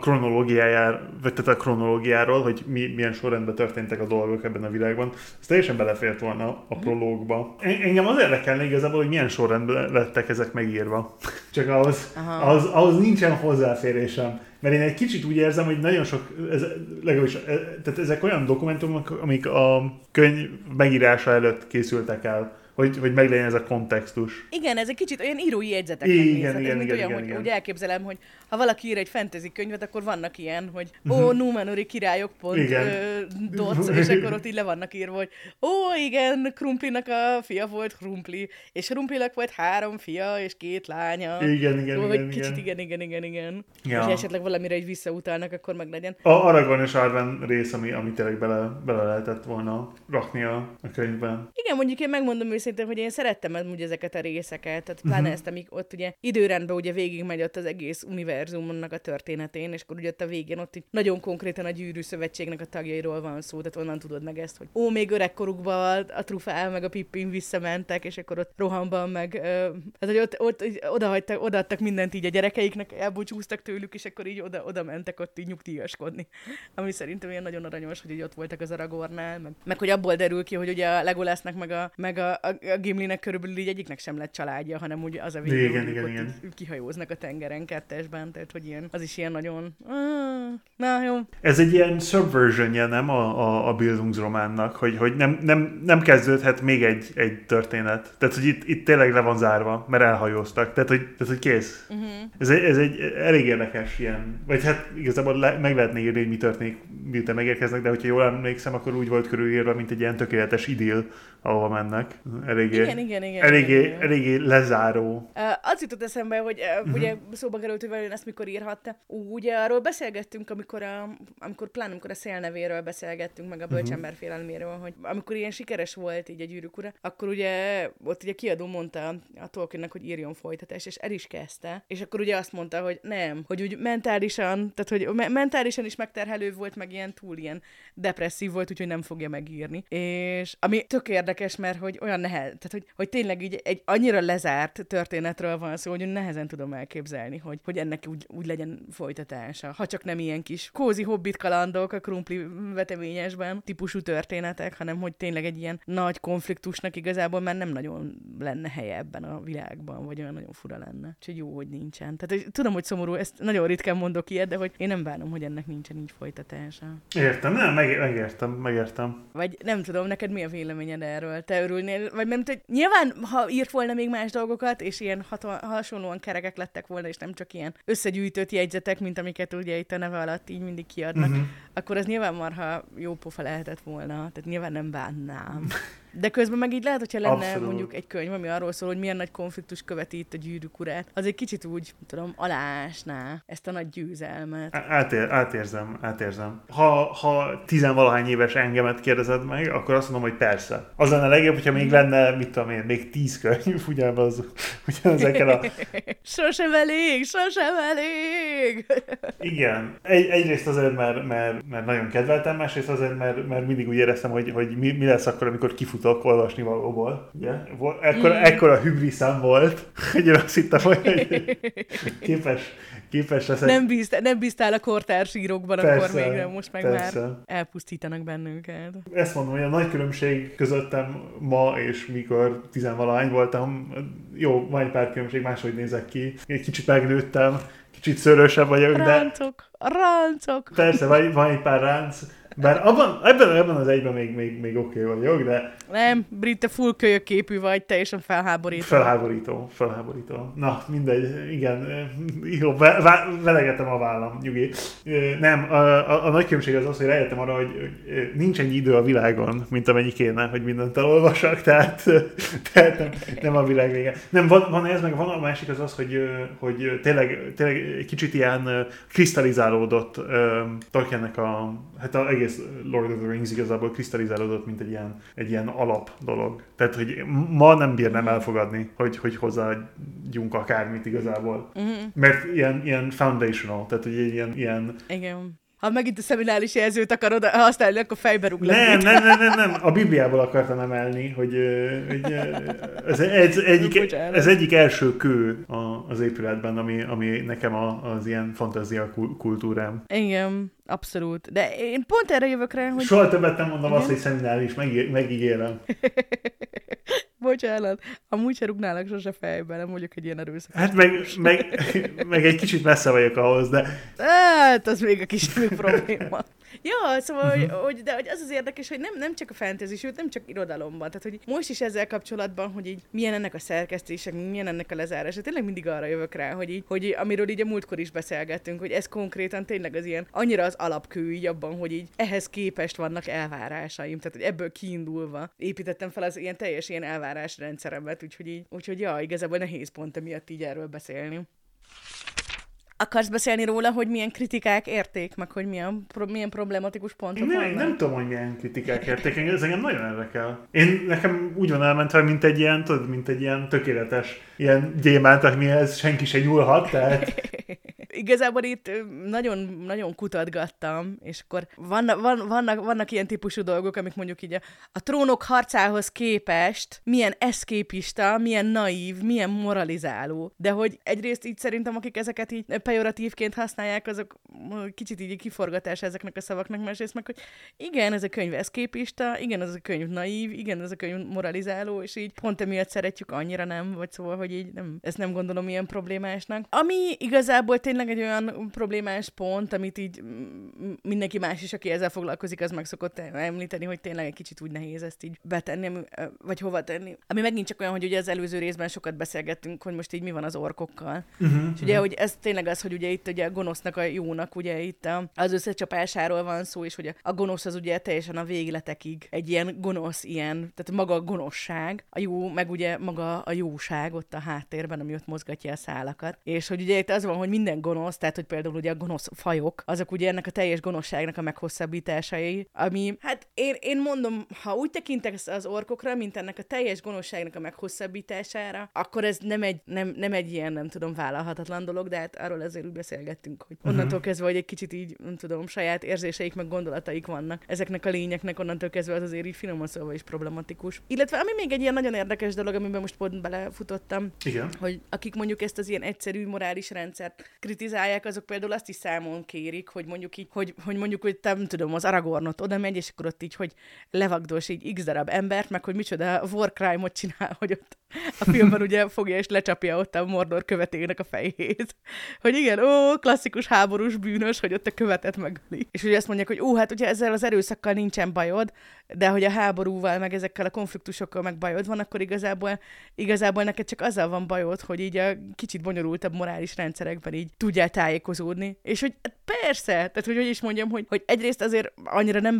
kronológiáról, hogy milyen sorrendben történtek a dolgok ebben a világban, ez teljesen belefért volna a prológba. Engem az érdekelne igazából, hogy milyen sorrendben lettek ezek megírva. Csak ahhoz nincsen hozzáférésem. Mert én egy kicsit úgy érzem, hogy nagyon sok, tehát ezek olyan dokumentumok, amik a könyv megírása előtt készültek el. Hogy meglegyen ez a kontextus. Igen, ez egy kicsit olyan írói jegyzeteknek nézhet. Úgy elképzelem, hogy ha valaki ír egy fantasy könyvet, akkor vannak ilyen, hogy Númenóri királyok .. És akkor ott így le vannak írva, hogy igen, Krumplinak a fia volt Hrumpli, és Hrumplinak volt 3 fia és 2 lánya. Igen. Ja. És esetleg valamire így visszautalnak, akkor meg legyen. A Aragorn és Arwen rész, ami tényleg bele lehetett volna rakni a könyvben. Igen, mondjuk én megmondom őszintén, hogy én szerettem amúgy ezeket a részeket, tehát pláne ezt, amik ott ugye időrendben ugye végigmegy ott az egész univerzumnak a történetén, és akkor ugye ott a végén ott így nagyon konkrétan a Gyűrű Szövetségnek a tagjairól van szó, tehát onnan tudod meg ezt, hogy még öregkorukban a Trufál meg a Pippin visszamentek, és akkor ott rohamban meg tehát, hogy ott odaadtak mindent így a gyerekeiknek, elbúcsúztak tőlük, és akkor így oda mentek ott így nyugdíjaskodni. Ami szerintem ilyen nagyon aranyos, hogy így ott voltak az Aragornnál, meg hogy abból derül ki, hogy ugye a Legolasnak meg a Gimlinek körülbelül így egyiknek sem lett családja, hanem úgy az a végén kihajóznak a tengeren 2-esben, tehát hogy ilyen, az is ilyen nagyon... Na, jó. Ez egy ilyen subversion-je, nem a Bildungsrománnak, hogy nem kezdődhet még egy történet. Tehát, hogy itt tényleg le van zárva, mert elhajóztak. Tehát, hogy kész. Ez egy elég érdekes ilyen, vagy hát igazából meg lehetne írni, hogy mi történik, miután megérkeznek, de hogyha jól emlékszem, akkor úgy volt körülírva, mint egy ilyen tökéletes idill, ahova mennek. Eléggé lezáró. Az jutott eszembe, hogy ugye szóba került, hogy én ezt mikor írhatta. Ugye arról beszélgettünk, amikor a Szélnevéről beszélgettünk, meg a Bölcsember félelméről, hogy amikor ilyen sikeres volt így a Gyűrűk ura, akkor ugye ott ugye kiadó mondta a Tolkiennek, hogy írjon folytatást, és el is kezdte. És akkor ugye azt mondta, hogy nem, hogy úgy mentálisan, tehát hogy mentálisan is megterhelő volt, meg ilyen túl ilyen depresszív volt, úgyhogy nem fogja megírni. És ami tök érdekes, mert hogy olyan nehez, tehát hogy tényleg így egy annyira lezárt történetről van szó, hogy nehezen tudom elképzelni, hogy ennek úgy legyen folytatása. Ha csak nem ilyen kis kózi hobbit kalandok a krumpli veteményesben típusú történetek, hanem hogy tényleg egy ilyen nagy konfliktusnak igazából már nem nagyon lenne helye ebben a világban, vagy olyan nagyon fura lenne. Úgyhogy jó, hogy nincsen. Tehát tudom, hogy szomorú, ezt nagyon ritkán mondok ilyet, de hogy én nem bánom, hogy ennek nincsen így folytatása. Értem, megértem. Vagy nem tudom, neked mi a véleményed erről? erről. Te örülnél? Vagy nem tudom, nyilván, ha írt volna még más dolgokat, és ilyen hasonlóan kerekek lettek volna, és nem csak ilyen összegyűjtött jegyzetek, mint amiket ugye itt a neve alatt így mindig kiadnak, akkor az nyilván marha jó pofa lehetett volna. Tehát nyilván nem bánnám. De közben meg így lehet, hogyha lenne mondjuk egy könyv, ami arról szól, hogy milyen nagy konfliktus követi itt a Gyűrűk urát, az egy kicsit úgy, tudom, alásná ezt a nagy győzelmet. Átérzem. Ha 10-valahány éves engemet kérdezed meg, akkor azt mondom, hogy persze. Az lenne legjobb, hogyha még lenne, mit tudom én, még 10 könyv, ugyanezekkel a... Sosem elég! Igen. Egyrészt azért, mert nagyon kedveltem, másrészt azért, mert mindig úgy éreztem, hogy mi lesz akkor, amikor kifutok olvasni valóból. Ugye? Ekkora hübriszám volt, hogy én azt hittem, hogy képes leszek. Nem bíztál a kortárs írókban, persze, akkor még most meg persze. Már elpusztítanak bennünket. Ezt mondom, hogy a nagy különbség közöttem ma, és mikor 10-valahány voltam, jó, van egy pár különbség, máshogy nézek ki. Én kicsit megnőttem, kicsit szörösebb vagyok, de... Ráncok! Persze, van egy pár ránc. Bár ebben az egyben még oké vagyok, de... Nem, Britta, full kölyök képű vagy, teljesen felháborító. Felháborító. Na, mindegy, igen. Jó, velegetem a vállam, nyugi. Nem, a nagy különbség az, hogy rájöttem arra, hogy nincs ennyi idő a világon, mint amennyi kéne, hogy mindent elolvassak, tehát nem a világ vége. Nem, van ez, meg van a másik az, hogy tényleg egy kicsit ilyen kristalizálódott Tolkiennek a egész Lord of the Rings igazából kristalizálódott, mint egy ilyen alap dolog. Tehát, hogy ma nem bírnám elfogadni, hogy hozzáadjunk akármit igazából. Mert ilyen foundational, tehát, hogy ilyen... Igen. Ha megint a szeminális jelzőt akarod használni, akkor fejbe rúglak. Nem. A Bibliából akartam emelni, hogy ez egyik első kő az épületben, ami nekem az ilyen fantázia kultúrám. Igen. Abszolút. De én pont erre jövök rá, hogy... Soha többet nem mondom azt, hogy szeminális, megígérem. Bocsánat, amúgy se rúgnálak sose fejbe, nem mondjuk egy ilyen erőszak. Hát meg egy kicsit messze vagyok ahhoz, de... Hát, az még a kisebb probléma. Ja, szóval, hogy az az érdekes, hogy nem csak a fantasy, sőt nem csak irodalomban. Tehát, hogy most is ezzel kapcsolatban, hogy így milyen ennek a szerkesztése, milyen ennek a lezárása, tényleg mindig arra jövök rá, hogy amiről így a múltkor is beszélgettünk, hogy ez konkrétan tényleg az ilyen annyira az alapkő így abban, hogy így ehhez képest vannak elvárásaim. Tehát, hogy ebből kiindulva építettem fel az ilyen teljes ilyen elvárásrendszeremet, úgyhogy ja, igazából nehéz pont emiatt így erről beszélni. Akarsz beszélni róla, hogy milyen kritikák érték, meg hogy milyen problematikus pontok vannak? Nem tudom, hogy milyen kritikák érték, ez engem nagyon érdekel. Nekem úgy van elmentve, mint egy ilyen tökéletes ilyen gyémánt, amihez senki se nyúlhat, tehát... Igazából itt nagyon-nagyon kutatgattam, és akkor vannak ilyen típusú dolgok, amik mondjuk így a trónok harcához képest milyen eszképista, milyen naív, milyen moralizáló. De hogy egyrészt így szerintem, akik ezeket így pejoratívként használják, azok kicsit így kiforgatása ezeknek a szavaknak, másrészt meg, hogy igen, ez a könyv eszképista, igen, ez a könyv naív, igen, ez a könyv moralizáló, és így pont emiatt szeretjük, annyira nem, vagy szóval, hogy így nem, ezt nem gondolom ilyen problémásnak. Ami igazából tényleg egy olyan problémás pont, amit így mindenki más is, aki ezzel foglalkozik, az meg szokott említeni, hogy tényleg egy kicsit úgy nehéz ezt így betenni, vagy hova tenni. Ami megint csak olyan, hogy ugye az előző részben sokat beszélgettünk, hogy most így mi van az orkokkal. És ugye, hogy ez tényleg az, hogy ugye itt ugye a gonosznak, a jónak ugye itt az összecsapásáról van szó, és hogy a gonosz az ugye teljesen a végletekig egy ilyen gonosz, ilyen, tehát maga a gonoszság, a jó, meg ugye maga a jóság ott a háttérben, ami ott mozgatja a szálakat. És hogy ugye itt az van, hogy minden gonosz, tehát hogy például ugye a gonosz fajok, azok ugye ennek a teljes gonoszságnak a meghosszabbításai, ami, hát én mondom, ha úgy tekintek az orkokra, mint ennek a teljes gonoszságnak a meghosszabbítására, akkor ez nem egy ilyen, nem tudom, vállalhatatlan dolog, de hát arról azért úgy beszélgettünk, hogy onnantól kezdve, hogy egy kicsit így, nem tudom, saját érzéseik meg gondolataik vannak ezeknek a lényeknek, onnantól kezdve az azért így finoman szólva is problematikus. Illetve ami még egy ilyen nagyon érdekes dolog, amiben most pont belefutottam, igen, hogy akik mondjuk ezt az ilyen egyszerű morális rendszert kritizálják, azok például azt is számon kérik, hogy mondjuk így, hogy mondjuk, hogy nem tudom, az Aragornot oda megy, és akkor ott így, hogy levagdós így x darab embert, meg hogy micsoda war crime-ot csinál, hogy ott A filmben ugye fogja és lecsapja ott a Mordor követének a fejét. Hogy igen, klasszikus háborús bűnös, hogy ott a követet megöli. És ugye azt mondják, hogy hát ugye ezzel az erőszakkal nincsen bajod, de hogy a háborúval, meg ezekkel a konfliktusokkal meg bajod van, akkor igazából neked csak azzal van bajod, hogy így a kicsit bonyolultabb morális rendszerekben így tudjál tájékozódni. És hogy persze, tehát hogy is mondjam, hogy egyrészt azért annyira nem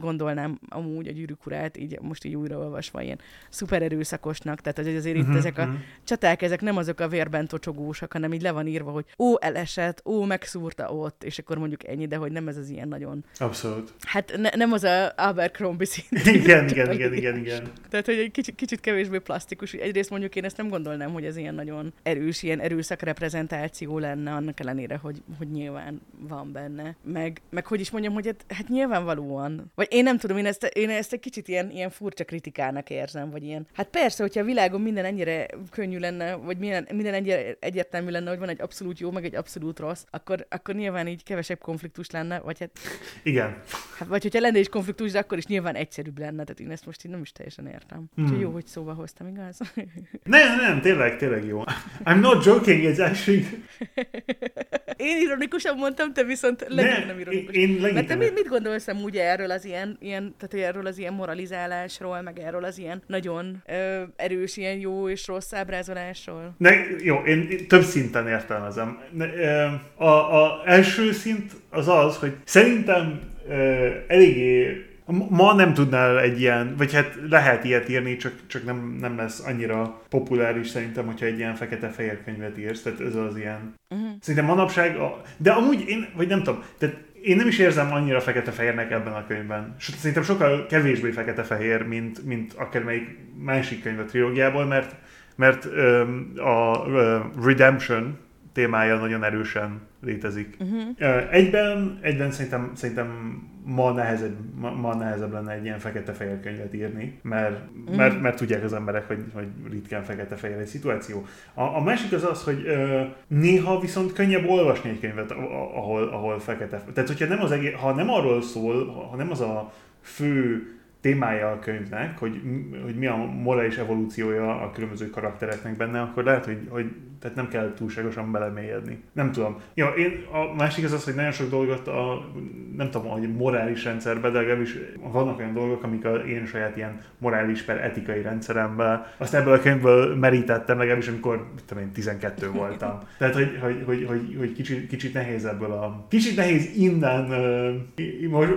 gondolnám amúgy a Gyűrűk Urát, így most így újraolvasva ilyen szuper erőszakosnak, tehát azért itt ezek a csaták, ezek nem azok a vérben tocsogósak, hanem így le van írva, hogy elesett, megszúrta ott, és akkor mondjuk ennyi, de hogy nem ez az ilyen nagyon... Abszolút. Hát nem az a Abercrombie szintű. Igen. Tehát, hogy egy kicsit kevésbé plastikus. Egyrészt mondjuk én ezt nem gondolnám, hogy ez ilyen nagyon erős, ilyen erőszak reprezentáció lenne, annak ellenére, hogy nyilván van benne. Meg hogy is mondjam, hogy hát nyilvánvalóan. Vagy én nem tudom, én ezt egy kicsit ilyen furcsa kritikának érzem, vagy ilyen. Hát persze, hogyha a világon minden ennyire könnyű lenne, vagy minden ennyire egyértelmű lenne, hogy van egy abszolút jó, meg egy abszolút rossz, akkor nyilván így kevesebb konfliktus lenne, vagy hát... Igen. Hát, vagy hogyha lenne is konfliktus, de akkor is nyilván egyszerűbb lenne, tehát én ezt most így nem is teljesen értem. Úgyhogy jó, hogy szóba hoztam, igaz? Nem, tényleg jó. I'm not joking, it's actually... Én ironikusan mondtam, te viszont legyen nem ironikus. Mert te mit gondolsz amúgy erről az ilyen, tehát erről az ilyen moralizálásról, meg erről az ilyen nagyon erős, ilyen jó és rossz ábrázolásról? Jó, én több szinten értelmezem. A első szint az, hogy szerintem eléggé ma nem tudnál egy ilyen, vagy hát lehet ilyet írni, csak nem lesz annyira populáris szerintem, hogyha egy ilyen fekete-fehér könyvet írsz, tehát ez az ilyen. Szerintem manapság, de amúgy én, vagy nem tudom, tehát én nem is érzem annyira fekete-fehérnek ebben a könyvben. Szerintem sokkal kevésbé fekete-fehér, mint akármelyik másik könyv a trilógiából, mert a Redemption témája nagyon erősen létezik. Egyben szerintem ma nehezebb lenne egy ilyen fekete-fehér könyvet írni, mert tudják az emberek, hogy ritkán fekete-fehér egy szituáció. A másik az, hogy néha viszont könnyebb olvasni egy könyvet, ahol fekete-fehér. Tehát, hogyha nem az egész, ha nem arról szól, ha nem az a fő témája a könyvnek, hogy mi a morális evolúciója a különböző karaktereknek benne, akkor lehet, hogy tehát nem kell túlságosan belemélyedni. Nem tudom. Ja, a másik az, hogy nagyon sok dolgot nem tudom, hogy morális rendszerben, de legalábbis vannak olyan dolgok, amik az én saját ilyen morális per etikai rendszeremben, azt ebből a könyvből merítettem, legalábbis amikor, mit tudom én, 12 voltam. Tehát, hogy kicsit nehéz ebből Kicsit nehéz innen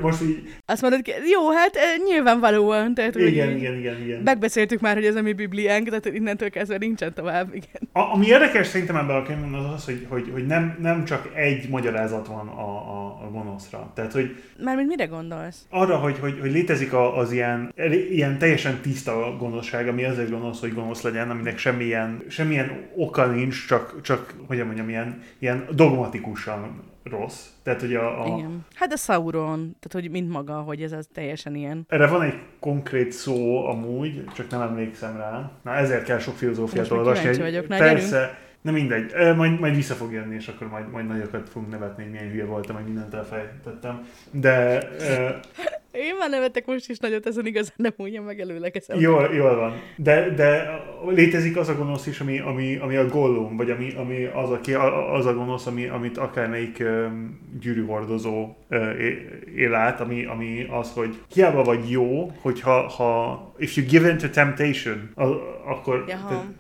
most így... Azt mondod, jó, hát nyilvánvalóan. Tehát, igen. Megbeszéltük már, hogy ez a mi bibliánk, tehát innentől kezdve nincsen tovább, igen. Ami érdekes szerintem ebben a könyvben az, hogy nem csak egy magyarázat van a gonoszra. Tehát, hogy... Mármint mire gondolsz? Arra, hogy létezik az ilyen teljesen tiszta gonoszság, ami azért gonosz, hogy gonosz legyen, aminek semmilyen oka nincs, csak hogy mondjam, ilyen dogmatikusan rossz. Tehát, hogy Igen. Hát a Sauron, tehát, hogy mint maga, hogy ez az teljesen ilyen. Erre van egy konkrét szó amúgy, csak nem emlékszem rá. Na, ezért kell sok filozófiát olvasni. Persze, na mindegy. Majd vissza fog jönni, és akkor majd nagyokat fogunk nevetni, hogy milyen hülye voltam, hogy mindent elfejtettem. De... Én már nevetek most is nagyot, ezen igazán nem mondjam meg előleg. Jól van. De létezik az a gonosz is, ami a Gollum, vagy ami az a gonosz, amit akármelyik gyűrűhordozó él át, ami az, hogy hiába vagy jó, hogyha if you give in to temptation, akkor...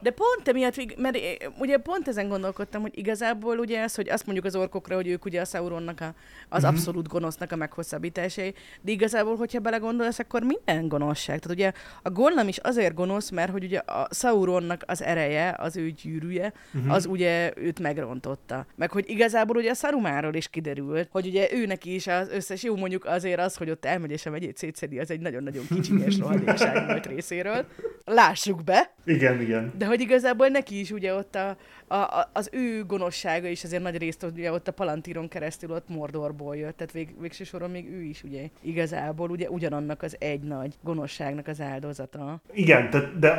De pont emiatt, mert ugye pont ezen gondolkodtam, hogy igazából ugye az, hogy azt mondjuk az orkokra, hogy ők ugye a Sauronnak az abszolút gonosznak a meghosszabbításai, de igazából hogyha belegondolsz, akkor minden gonoszság. Tehát ugye a Gollum is azért gonosz, mert hogy ugye a Sauronnak az ereje, az ő gyűrűje, az ugye őt megrontotta. Meg hogy igazából ugye a Sarumáról is kiderült, hogy ugye őnek is az összes, jó mondjuk azért az, hogy ott elmegy és a megyét szétszedi, az egy nagyon-nagyon kicsinyes rohadékság volt részéről. Lássuk be! Igen. De hogy igazából neki is ugye ott az ő gonoszsága is azért nagy részt ugye ott a Palantíron keresztül ott Mordorból jött, tehát végső soron még ő is ugye igazából ugye ugyanannak az egy nagy gonoszságnak az áldozata. Igen, de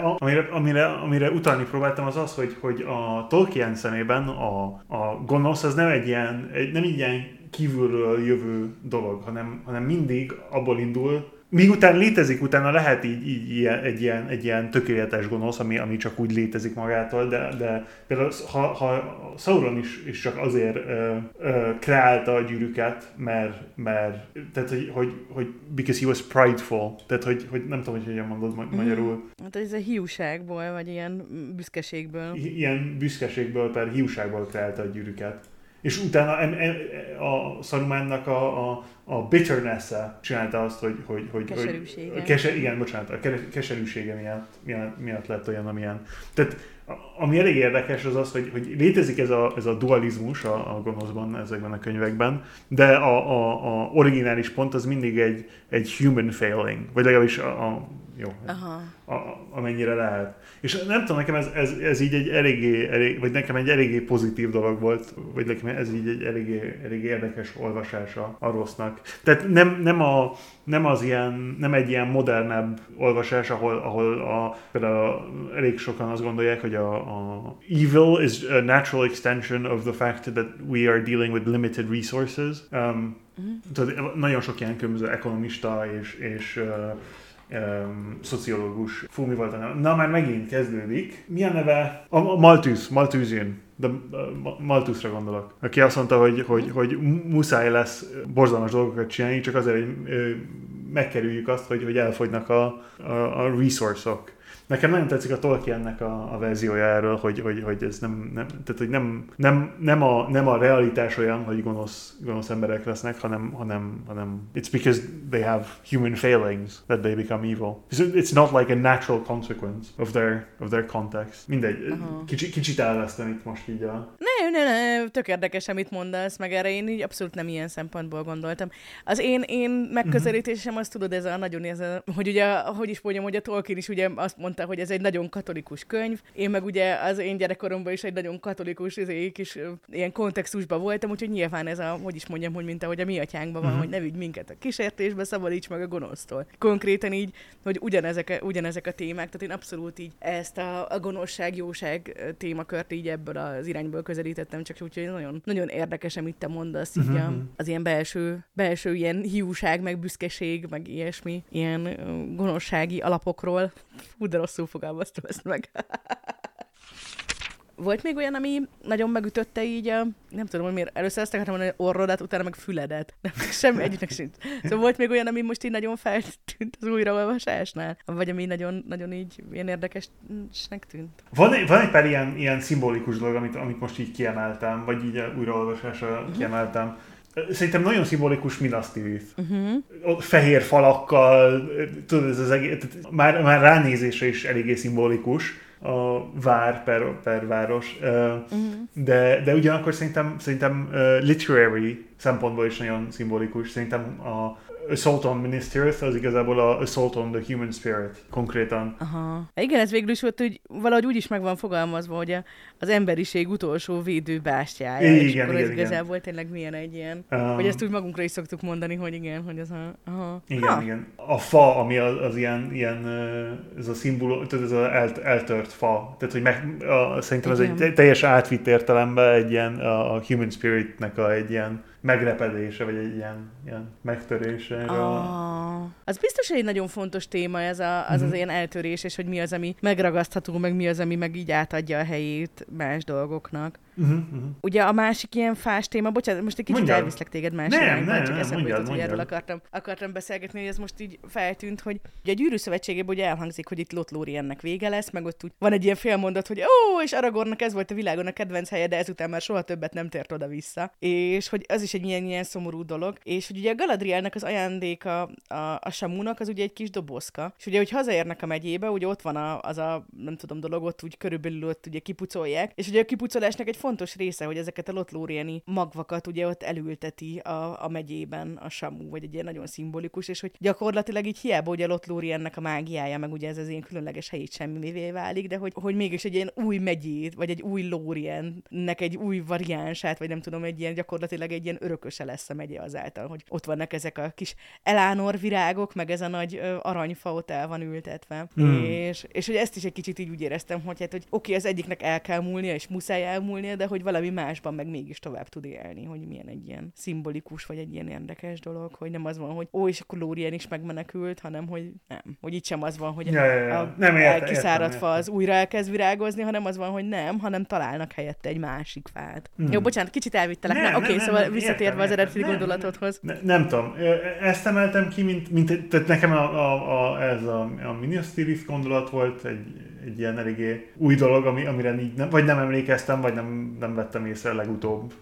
amire utalni próbáltam az, hogy a Tolkien szemében a gonosz az nem nem egy ilyen kívülről jövő dolog, hanem mindig abból indul, Míg után létezik, utána lehet így egy ilyen tökéletes gonosz, ami csak úgy létezik magától, de például ha Sauron is csak azért kreálta a gyűrűket, mert tehát hogy because he was prideful, tehát hogy nem tudom, hogy hogyan mondod magyarul. Hát ez a hiúságból, vagy ilyen büszkeségből. Ilyen büszkeségből, per hiúságból kreálta a gyűrűket. És utána a Sarumannak a bitterness-e csinálta azt, hogy keserűsége. A keserűsége miatt lett olyan, amilyen. Tehát ami elég érdekes az, hogy létezik ez a dualizmus a gonoszban, ezekben a könyvekben, de a originális pont az mindig egy human failing, vagy legalábbis jó, amennyire lehet. És nem tudom, nekem ez így egy eléggé, vagy nekem egy eléggé pozitív dolog volt, vagy nekem ez így egy eléggé érdekes olvasása a rossznak. Tehát nem egy ilyen modernebb olvasás, ahol például elég sokan azt gondolják, hogy a evil is a natural extension of the fact that we are dealing with limited resources. Tehát nagyon sok ilyen különböző ekonomista és szociológus. Fú, mi volt a neve? Na, már megint kezdődik. Mi a neve? A Malthusian. De Malthusra gondolok. Aki azt mondta, hogy muszáj lesz borzalmas dolgokat csinálni, csak azért, hogy megkerüljük azt, hogy elfogynak a resource-ok. Nekem nagyon tetszik a Tolkiennek a verziója erről, hogy ez nem tehát, hogy nem a realitás olyan, hogy gonosz emberek lesznek, hanem it's because they have human failings that they become evil. It's not like a natural consequence of their context. Mindegy, kicsit elvesztem itt most így a... Ne, tök érdekes, amit mondasz, meg erre én így abszolút nem ilyen szempontból gondoltam. Az én megközelítésem, azt tudod, ez a, hogy ugye, hogy is mondjam, hogy a Tolkien is ugye azt mondta, hogy ez egy nagyon katolikus könyv. Én meg ugye az én gyerekkoromban is egy nagyon katolikus kis ilyen kontextusban voltam, úgyhogy nyilván ez a, hogy is mondjam, hogy mint ahogy a mi atyánkban van, hogy ne vigy minket a kísértésbe, szabadíts meg a gonosztól. Konkrétan így, hogy ugyanezek a témák, tehát én abszolút így ezt a gonoszság-jóság témakört így ebből az irányból közelítettem, csak úgyhogy nagyon, nagyon érdekes, amit te mondasz, így az ilyen belső ilyen hiúság, meg büszkeség, meg ilyesmi, ilyen gonoszsági alapokról. Hú, de rosszul fogalmaztam ezt meg. Volt még olyan, ami nagyon megütötte így a... Nem tudom, hogy miért. Először azt akartam mondani, hogy orrodat, utána meg füledet. Nem, semmi együttnek sincs. Szóval volt még olyan, ami most így nagyon feltűnt az újraolvasásnál? Vagy ami nagyon, nagyon így ilyen érdekesnek tűnt? Van egy pár ilyen szimbolikus dolog, amit most így kiemeltem, vagy így újraolvasásra kiemeltem. Szerintem nagyon szimbolikus Minas Tirith. Fehér falakkal, tudod, ez az egész, már ránézésre is eléggé szimbolikus a vár per város, de ugyanakkor szerintem literary szempontból is nagyon szimbolikus. Szerintem a Assault on Minas Tirith, az igazából a Assault on the Human Spirit, konkrétan. Igen, ez végül is volt, hogy valahogy úgy is meg van fogalmazva, hogy az emberiség utolsó védőbástyája. Igen. Igazából tényleg milyen egy ilyen. Hogy ezt úgy magunkra is szoktuk mondani, hogy igen, hogy az a... Igen. A fa, ami az ilyen ez a szimbólum, tehát ez az eltört fa. Tehát, hogy szerintem ez egy teljes átvitt értelemben egy ilyen a Human Spiritnek egy ilyen megrepedése, vagy egy ilyen megtörése. Az biztos egy nagyon fontos téma, ez az ilyen eltörés, és hogy mi az, ami megragasztható, meg mi az, ami meg így átadja a helyét más dolgoknak. Ugye a másik ilyen fás téma, bocsánat, most egy kicsit elviszlek téged más irányban, csak eszembe jutott, hogy erről akartam beszélgetni, hogy ez most így feltűnt, hogy ugye a Gyűrű Szövetségében ugye elhangzik, hogy itt Lothlóriennek vége lesz, meg ott úgy van egy ilyen félmondat, hogy ó, és Aragornnak ez volt a világon a kedvenc helye, de ezután már soha többet nem tért oda-vissza. És hogy az is egy ilyen szomorú dolog, és hogy ugye a Galadrielnek az ajándéka a Samunak az ugye egy kis dobozka. És ugye, hogy hazaérnek a megyébe, ugye ott van az a nem tudom dolog, ott úgy körülbelül ott ugye kipucolják, és ugye a kipucolásnak egy fontos része, hogy ezeket a lothlórieni magvakat ugye ott elülteti a megyében a Samu, vagy egy ilyen nagyon szimbolikus, és hogy gyakorlatilag így hiába ugye a Lothlóriennek a mágiája, meg ugye ez az ilyen különleges helyét semmivé válik, de hogy mégis egy ilyen új megyét, vagy egy új Lóriennek egy új variánsát, vagy nem tudom, egy ilyen gyakorlatilag egy ilyen örököse lesz a megye azáltal, hogy ott vannak ezek a kis Elánor virágok, meg ez a nagy aranyfa ott el van ültetve. Mm. És hogy ezt is egy kicsit így úgy éreztem, hogy hát, hogy oké, az egyiknek el kell múlnia, és muszáj elmúlnia, de hogy valami másban meg mégis tovább tud élni, hogy milyen egy ilyen szimbolikus, vagy egy ilyen érdekes dolog, hogy nem az van, hogy ó, és akkor Lórien is megmenekült, hanem hogy nem. Hogy itt sem az van, hogy a kiszáradt fa az újra elkezd virágozni, hanem az van, hogy nem, hanem találnak helyette egy másik fát. Mm. Jó, bocsánat, kicsit elvittelek. Oké, szóval visszatérve az eredeti gondolatodhoz. Nem tudom, ezt emeltem ki, mint tehát nekem ez a Ministries gondolat volt egy ilyen eléggé új dolog, amire így nem emlékeztem, vagy nem vettem észre legutóbb,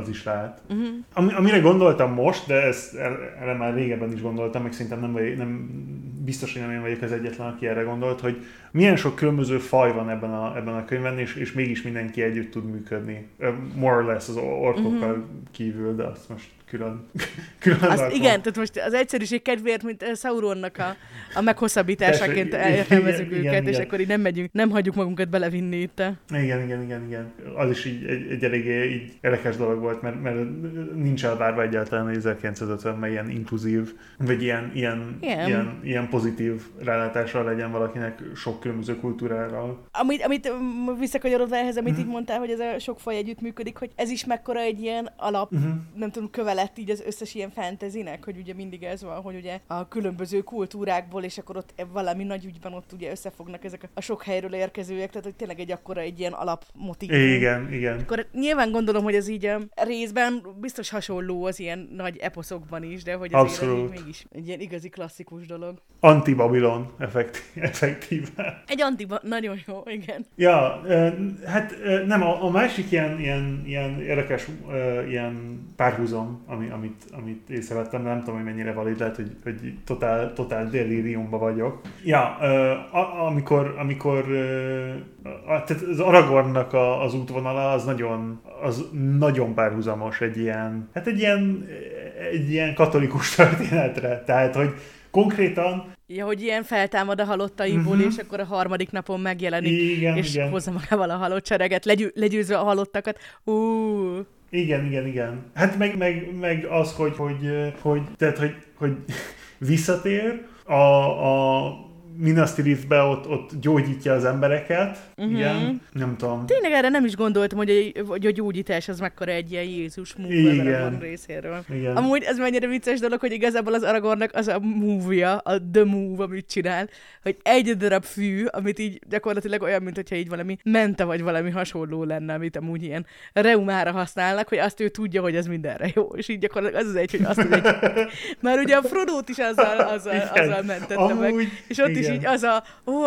az is lehet. Uh-huh. Amire gondoltam most, de ezt erre már régebben is gondoltam, meg szerintem biztos, hogy nem én vagyok az egyetlen, aki erre gondolt, hogy milyen sok különböző faj van ebben a könyvben, és mégis mindenki együtt tud működni. More or less az orkokkal uh-huh. kívül, de azt most külön azt, igen, tehát most az egyszerűség kedvéért, mint Sauronnak a meghosszabbításaként elértelmezzük őket, igen. És akkor így nem hagyjuk magunkat belevinni itt. Igen. Az is így egy eléggé így érdekes dolog volt, mert nincs elvárva egyáltalán 1950-ben ilyen inkluzív, vagy ilyen pozitív rálátással legyen valakinek sok különböző kultúrára. Amit visszakanyarodva ehhez, amit uh-huh. így mondtál, hogy ez a sok faj együtt működik, hogy ez is mekkora egy ilyen alap, uh-huh. nem tudom, lett így az összes ilyen fantasynek, hogy ugye mindig ez van, hogy ugye a különböző kultúrákból, és akkor ott valami nagy ügyben ott ugye összefognak ezek a sok helyről érkezőek, tehát hogy tényleg egy ilyen alapmotív. Igen. Akkor nyilván gondolom, hogy ez így a részben biztos hasonló az ilyen nagy eposzokban is, de hogy ez mégis egy ilyen igazi klasszikus dolog. Anti-Babilon effektíve. Egy nagyon jó, igen. Ja, hát nem, a másik ilyen érdekes ilyen párhuzam, amit észrevettem, de nem tudom, hogy mennyire valid, lehet, hogy totál deliriumban vagyok. Ja, amikor tehát az Aragornnak az útvonala az nagyon párhuzamos egy ilyen katolikus történetre. Tehát, hogy konkrétan... Ja, hogy ilyen feltámad a halottaiból, uh-huh. és akkor a harmadik napon megjelenik, és hozza magával a halott sereget, legyőzve a halottakat. Igen. Hát meg az, hogy visszatér a Minas Tirithbe, ott gyógyítja az embereket. Uh-huh. Igen, nem tudom. Tényleg erre nem is gondoltam, hogy a gyógyítás az mekkora egy ilyen Jézus múlva van részéről. Igen. Amúgy ez mennyire vicces dolog, hogy igazából az Aragornnak az a movie-ja, a The Move, amit csinál, hogy egy darab fű, amit így gyakorlatilag olyan, mintha így valami menta vagy valami hasonló lenne, amit amúgy ilyen reumára használnak, hogy azt ő tudja, hogy ez mindenre jó. És így gyakorlatilag az az egy, hogy azt tudja. Már ugye a Frodót is azzal mentette amúgy, meg. És ott igen. És így az a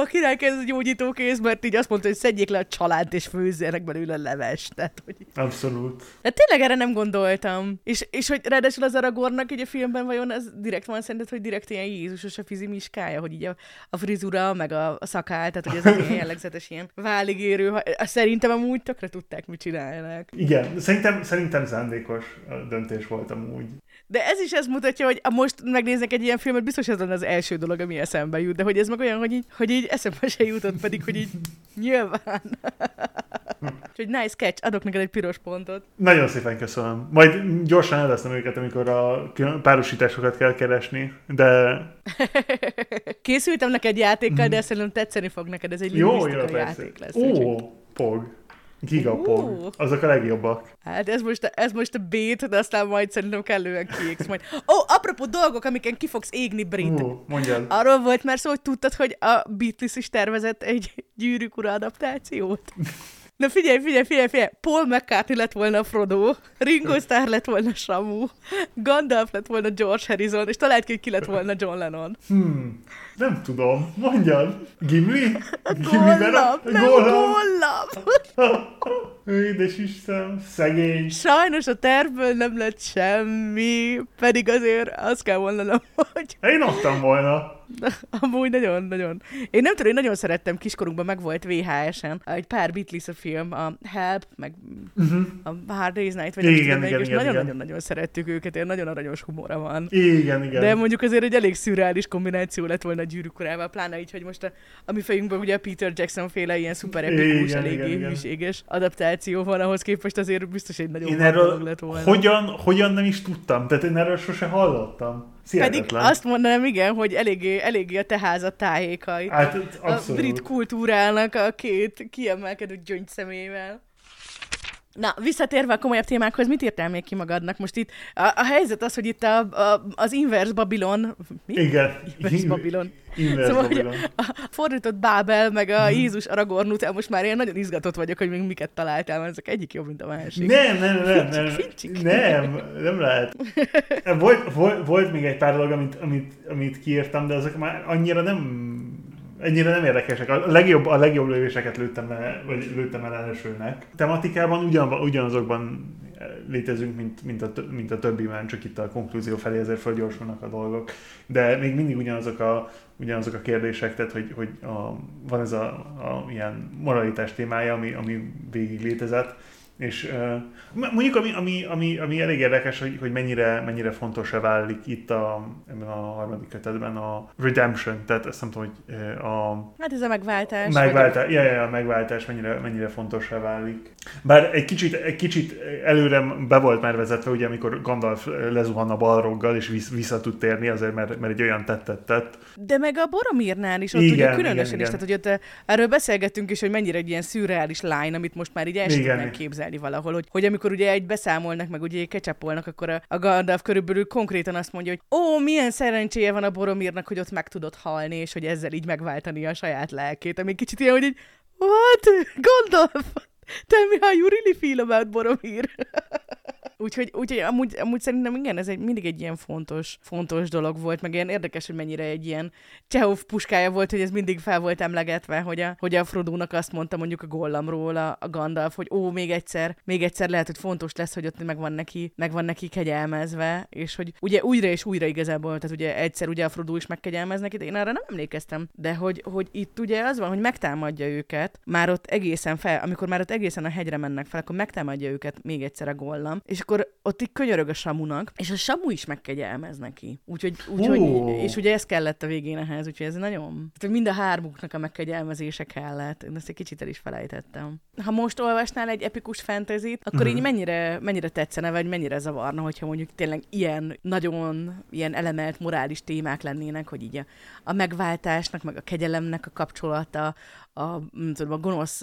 király kezd a gyógyítókész, mert így azt mondta, hogy szedjék le a csalánt, és főzzének belőle a levest. Tehát, hogy... Abszolút. De tényleg erre nem gondoltam. És hogy ráadásul az Aragornnak így a filmben vajon ez direkt van szerinted, hogy direkt ilyen Jézusos a fizimiskája, hogy így a frizura, meg a szakáll, tehát hogy ez ilyen jellegzetes ilyen váligérő. Szerintem amúgy tökre tudták, mit csinálnak. Igen, szerintem szándékos döntés volt amúgy. De ez is ezt mutatja, hogy most megnéznek egy ilyen filmet, biztos ez lenne az első dolog, ami eszembe jut, de hogy ez meg olyan, hogy így eszembe se jutott, pedig hogy így nyilván. Úgyhogy nice catch, adok neked egy piros pontot. Nagyon szépen köszönöm. Majd gyorsan elveszem őket, amikor a párosításokat kell keresni, de... Készültem neked egy játékkal, de szerintem tetszeni fog neked, ez egy lingvisztikai játék lesz. Ó, pog. Gigapog. Azok a legjobbak. Hát ez most a bét, de aztán majd szerintem kellően kiégsz majd. Apropó dolgok, amiken ki fogsz égni, Brit. Mondjad. Arról volt már szó, hogy tudtad, hogy a Beatles is tervezett egy Gyűrűk Ura adaptációt? Na figyelj! Paul McCartney lett volna a Frodo, Ringo Starr lett volna Samu, Gandalf lett volna George Harrison, és találd ki, hogy ki lett volna John Lennon. Nem tudom, mondjad! Gimli? Gollum! Édes Isten, szegény! Sajnos a tervből nem lett semmi, pedig azért azt kell mondanom, hogy... Én adtam volna! Amúgy nagyon-nagyon. Én nem tudom, én nagyon szerettem, kiskorunkban meg volt VHS-en egy pár Beatles a film, a Help, meg a Hard Day's Night, vagy és nagyon-nagyon-nagyon szerettük őket, én nagyon aranyos humora van. Igen. De mondjuk azért egy elég szürreális kombináció lett volna a Gyűrűk urával, pláne így, hogy most a mi fejünkben ugye a Peter Jackson féle ilyen szuper epikus, eléggé hűséges adaptáció van, ahhoz képest azért biztos egy nagyon nagy dolog lett volna. Hogyan nem is tudtam, tehát én erről sose hallottam. Pedig azt mondanám, igen, hogy eléggé a te házad tájékai. Hát, a brit kultúrának a két kiemelkedő gyöngyszemével. Na, visszatérve a komolyabb témákhoz, mit írtál még ki magadnak most itt? A helyzet az, hogy itt az Inverse Babylon... Mi? Igen. Inverse Babylon. Szóval, Babylon. A fordított Bábel, meg a Jézus Aragorn után most már én nagyon izgatott vagyok, hogy még miket találtál, mert ezek egyik jobb, mint a másik. Nem lehet. Volt még egy pár dolog, amit kiírtam, de azok már annyira nem érdekesek. A legjobb lövéseket lőttem el elsőnek. Tematikában ugyanazokban létezünk, mint a többiben, csak itt a konklúzió felé ezért felgyorsulnak a dolgok. De még mindig ugyanazok a kérdések, tehát hogy van ez a ilyen moralitás témája, ami végig létezett. És mondjuk ami elég érdekes, hogy mennyire fontos-e válik itt ebben a harmadik kötetben a redemption, tehát azt nem tudom, hogy hát ez a megváltás. A megváltás mennyire fontos-e válik. Bár egy kicsit előre be volt már vezetve, ugye amikor Gandalf lezuhan a balroggal és vissza tud térni, azért mert egy olyan tettet tett. De meg a Boromirnál is, ott igen, ugye különösen igen. is, tehát hogy ott erről beszélgettünk is, hogy mennyire egy ilyen szürreális line, amit most már így el sem tudnánk képzelni valahol, hogy amikor ugye egy beszámolnak, meg ugye kecsapolnak, akkor a Gandalf körülbelül konkrétan azt mondja, hogy milyen szerencséje van a Boromirnak, hogy ott meg tudott halni, és hogy ezzel így megváltani a saját lelkét. Ami kicsit ilyen, hogy így, what? Gandalf? Tell me how you really feel about Boromir. Úgyhogy amúgy szerintem igen, ez mindig egy ilyen fontos dolog volt, meg ilyen érdekes, hogy mennyire egy ilyen Csehov puskája volt, hogy ez mindig fel volt emlegetve, hogy a Frodónak azt mondta mondjuk a Gollamról a Gandalf, hogy még egyszer lehet, hogy fontos lesz, hogy ott megvan neki kegyelmezve, és hogy ugye újra és újra igazából, tehát ugye egyszer ugye a Frodó is megkegyelmeznek, én arra nem emlékeztem, de hogy itt ugye az van, hogy megtámadja őket, már ott egészen fel, amikor már ott egészen a hegyre mennek fel, akkor megtámadja őket még egyszer a Gollam, és akkor ott így könyörög a Samunak, és a Samu is megkegyelmez neki. Úgyhogy és ugye ez kellett a végén ehhez, úgyhogy ez nagyon... Tehát mind a hármuknak a megkegyelmezése kellett. Én ezt egy kicsit el is felejtettem. Ha most olvasnál egy epikus fantasyt, akkor így mennyire tetszene, vagy mennyire zavarna, hogyha mondjuk tényleg ilyen nagyon ilyen elemelt morális témák lennének, hogy így a megváltásnak, meg a kegyelemnek a kapcsolata, a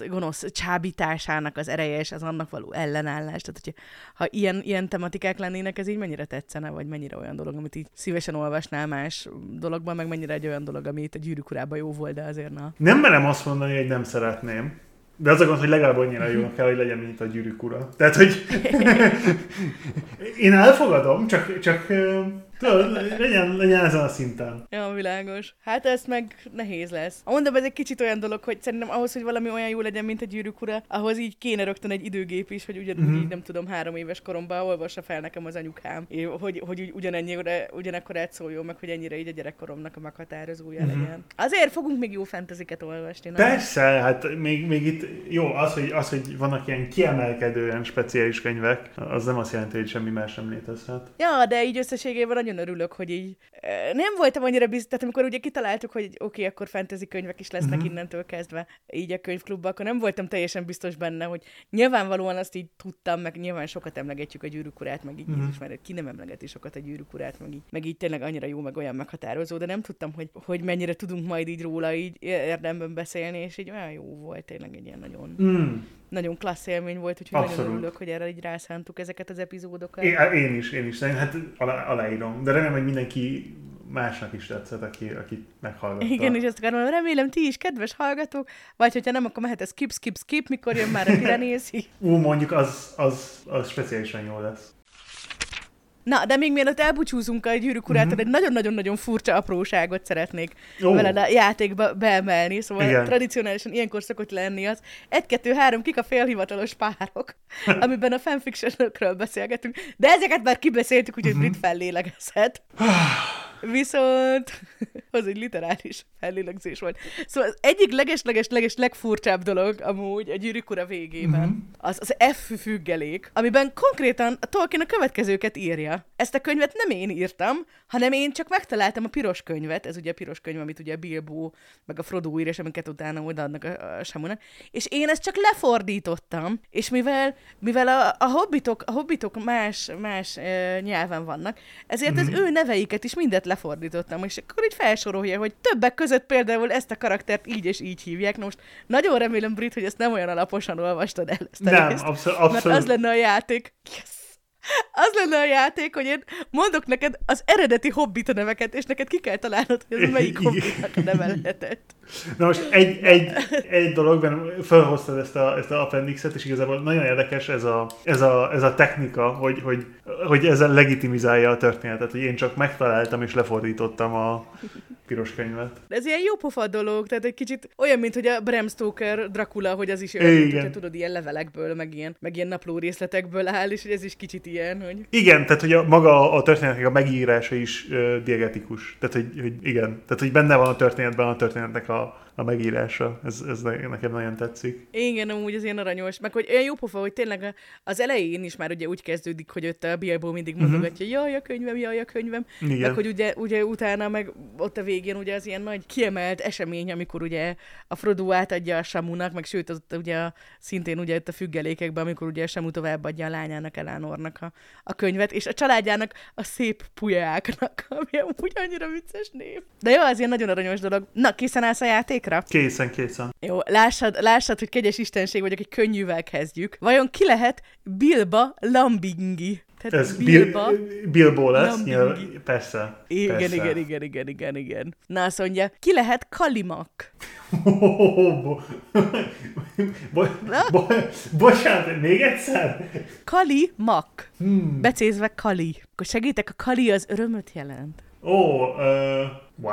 gonosz csábításának az ereje, és az annak való ellenállás. Tehát, ha ilyen tematikák lennének, ez így mennyire tetszene, vagy mennyire olyan dolog, amit így szívesen olvasnál más dologban, meg mennyire egy olyan dolog, amit a Gyűrűk urában jó volt, de azért na. Nem merem azt mondani, hogy nem szeretném. De az a gond, hogy legalább annyira jó kell, hogy legyen, mint a Gyűrűk ura. Tehát, hogy én elfogadom, csak legyen ezen a szinten. Ja, világos. Hát ez meg nehéz lesz. Mondom, ez egy kicsit olyan dolog, hogy szerintem ahhoz, hogy valami olyan jó legyen, mint a Gyűrűk ura, ahhoz így kéne rögtön egy időgép is, hogy ugyanúgy így nem tudom, 3 éves koromban olvassa fel nekem az anyukám, hogy ugyanekkor átszóljon meg, hogy ennyire így a gyerekkoromnak a meghatározója legyen. Azért fogunk még jó fantasyket olvasni. Persze, hát még itt jó, az, hogy vannak ilyen kiemelkedően speciális könyvek, az nem azt jelenti, hogy semmi más nem létezhet. Ja, de így összességében nagyon örülök, hogy így nem voltam annyira biztos, tehát amikor ugye kitaláltuk, hogy oké, akkor fantasy könyvek is lesznek innentől kezdve így a könyvklubban, akkor nem voltam teljesen biztos benne, hogy nyilvánvalóan azt így tudtam, meg nyilván sokat emlegetjük a Gyűrűk urát, meg így Jézus, mert ki nem emlegeti sokat a Gyűrűk urát, meg így tényleg annyira jó, meg olyan meghatározó, de nem tudtam, hogy mennyire tudunk majd így róla így érdemben beszélni, és így olyan jó volt, tényleg egy ilyen nagyon... Nagyon klassz élmény volt, úgyhogy nagyon örülök, hogy erre így rászántuk ezeket az epizódokat. Én is. Hát aláírom. De remélem, hogy mindenki másnak is tetszett, akit meghallgatta. Igen, és azt akarom, remélem, ti is, kedves hallgatók, vagy hogyha nem, akkor mehet ez skip, mikor jön már, akire nézi. Mondjuk az speciálisan jó lesz. Na, de még mielőtt elbúcsúzunk a Gyűrűk urától, egy nagyon-nagyon-nagyon furcsa apróságot szeretnék veled a játékba beemelni, szóval igen. Tradicionálisan ilyenkor szokott lenni az 1, 2, 3, kik a félhivatalos párok, amiben a fanfictionokról beszélgetünk, de ezeket már kibeszéltük, úgyhogy brit fellélegezhet. Viszont az egy literális fellélegzés volt. Szóval az egyik leges legfurcsább dolog amúgy a Gyűrűk Ura végében, az F függelék, amiben konkrétan a Tolkien a következőket írja. Ezt a könyvet nem én írtam, hanem én csak megtaláltam a piros könyvet, ez ugye a piros könyv, amit ugye Bilbo meg a Frodo ír, és amiket utána odaadnak a Samunak, és én ezt csak lefordítottam, és mivel a hobbitok más nyelven vannak, ezért az ő neveiket is mindet lefordítottam, és akkor így felsorolja, hogy többek között például ezt a karaktert így és így hívják. Na most nagyon remélem, Brit, hogy ezt nem olyan alaposan olvastad el ezt a részt, mert az lenne a játék. Yes! Az lenne a játék, hogy én mondok neked az eredeti hobbita neveket, és neked ki kell találnod, hogy ez melyik hobbitnak a neve lehetett. Na most egy dologban felhoztad ezt a appendixet, és igazából nagyon érdekes ez a technika, hogy ezzel legitimizálja a történetet, hogy én csak megtaláltam és lefordítottam a piros könyvet. De ez ilyen jó pofa dolog, tehát egy kicsit olyan, mint hogy a Bram Stoker Dracula, hogy az is olyan, hogyha tudod, ilyen levelekből, meg ilyen napló részletekből áll, és ez is kicsit ilyen, hogy... Igen, tehát hogy maga a történetnek a megírása is diegetikus. Tehát, hogy igen, tehát hogy benne van a történetben a történetnek a megírása. Ez nekem nagyon tetszik. Igen, amúgy az ilyen aranyos. Meg hogy olyan jó pofa, hogy tényleg az elején is már ugye úgy kezdődik, hogy ott a Bilbo mindig mondogatja, jaj, a könyvem. Igen. Meg hogy ugye utána, meg ott a végén ugye az ilyen nagy kiemelt esemény, amikor ugye a Frodo átadja a Samunak, meg sőt, az ugye szintén ugye ott a függelékekben, amikor ugye a Samu továbbadja a lányának, Eleanornak a könyvet, és a családjának a szép pulyáknak, ami amúgy annyira vicces név. De jó, az ilyen nagyon aranyos dolog. Na, készen állsz a játékra? Készen. Jó, lássad, hogy kegyes istenség vagyok, egy könnyűvel kezdjük. Vajon ki lehet Bilba Lambingi? Tehát ez Bilbo lesz, nyilván, persze. Igen. Na, azt mondja, ki lehet Kalimak? Bocsánat, még egyszer? Kalimak. Becézve Kali. Akkor segítek, a Kali az örömöt jelent. Wow.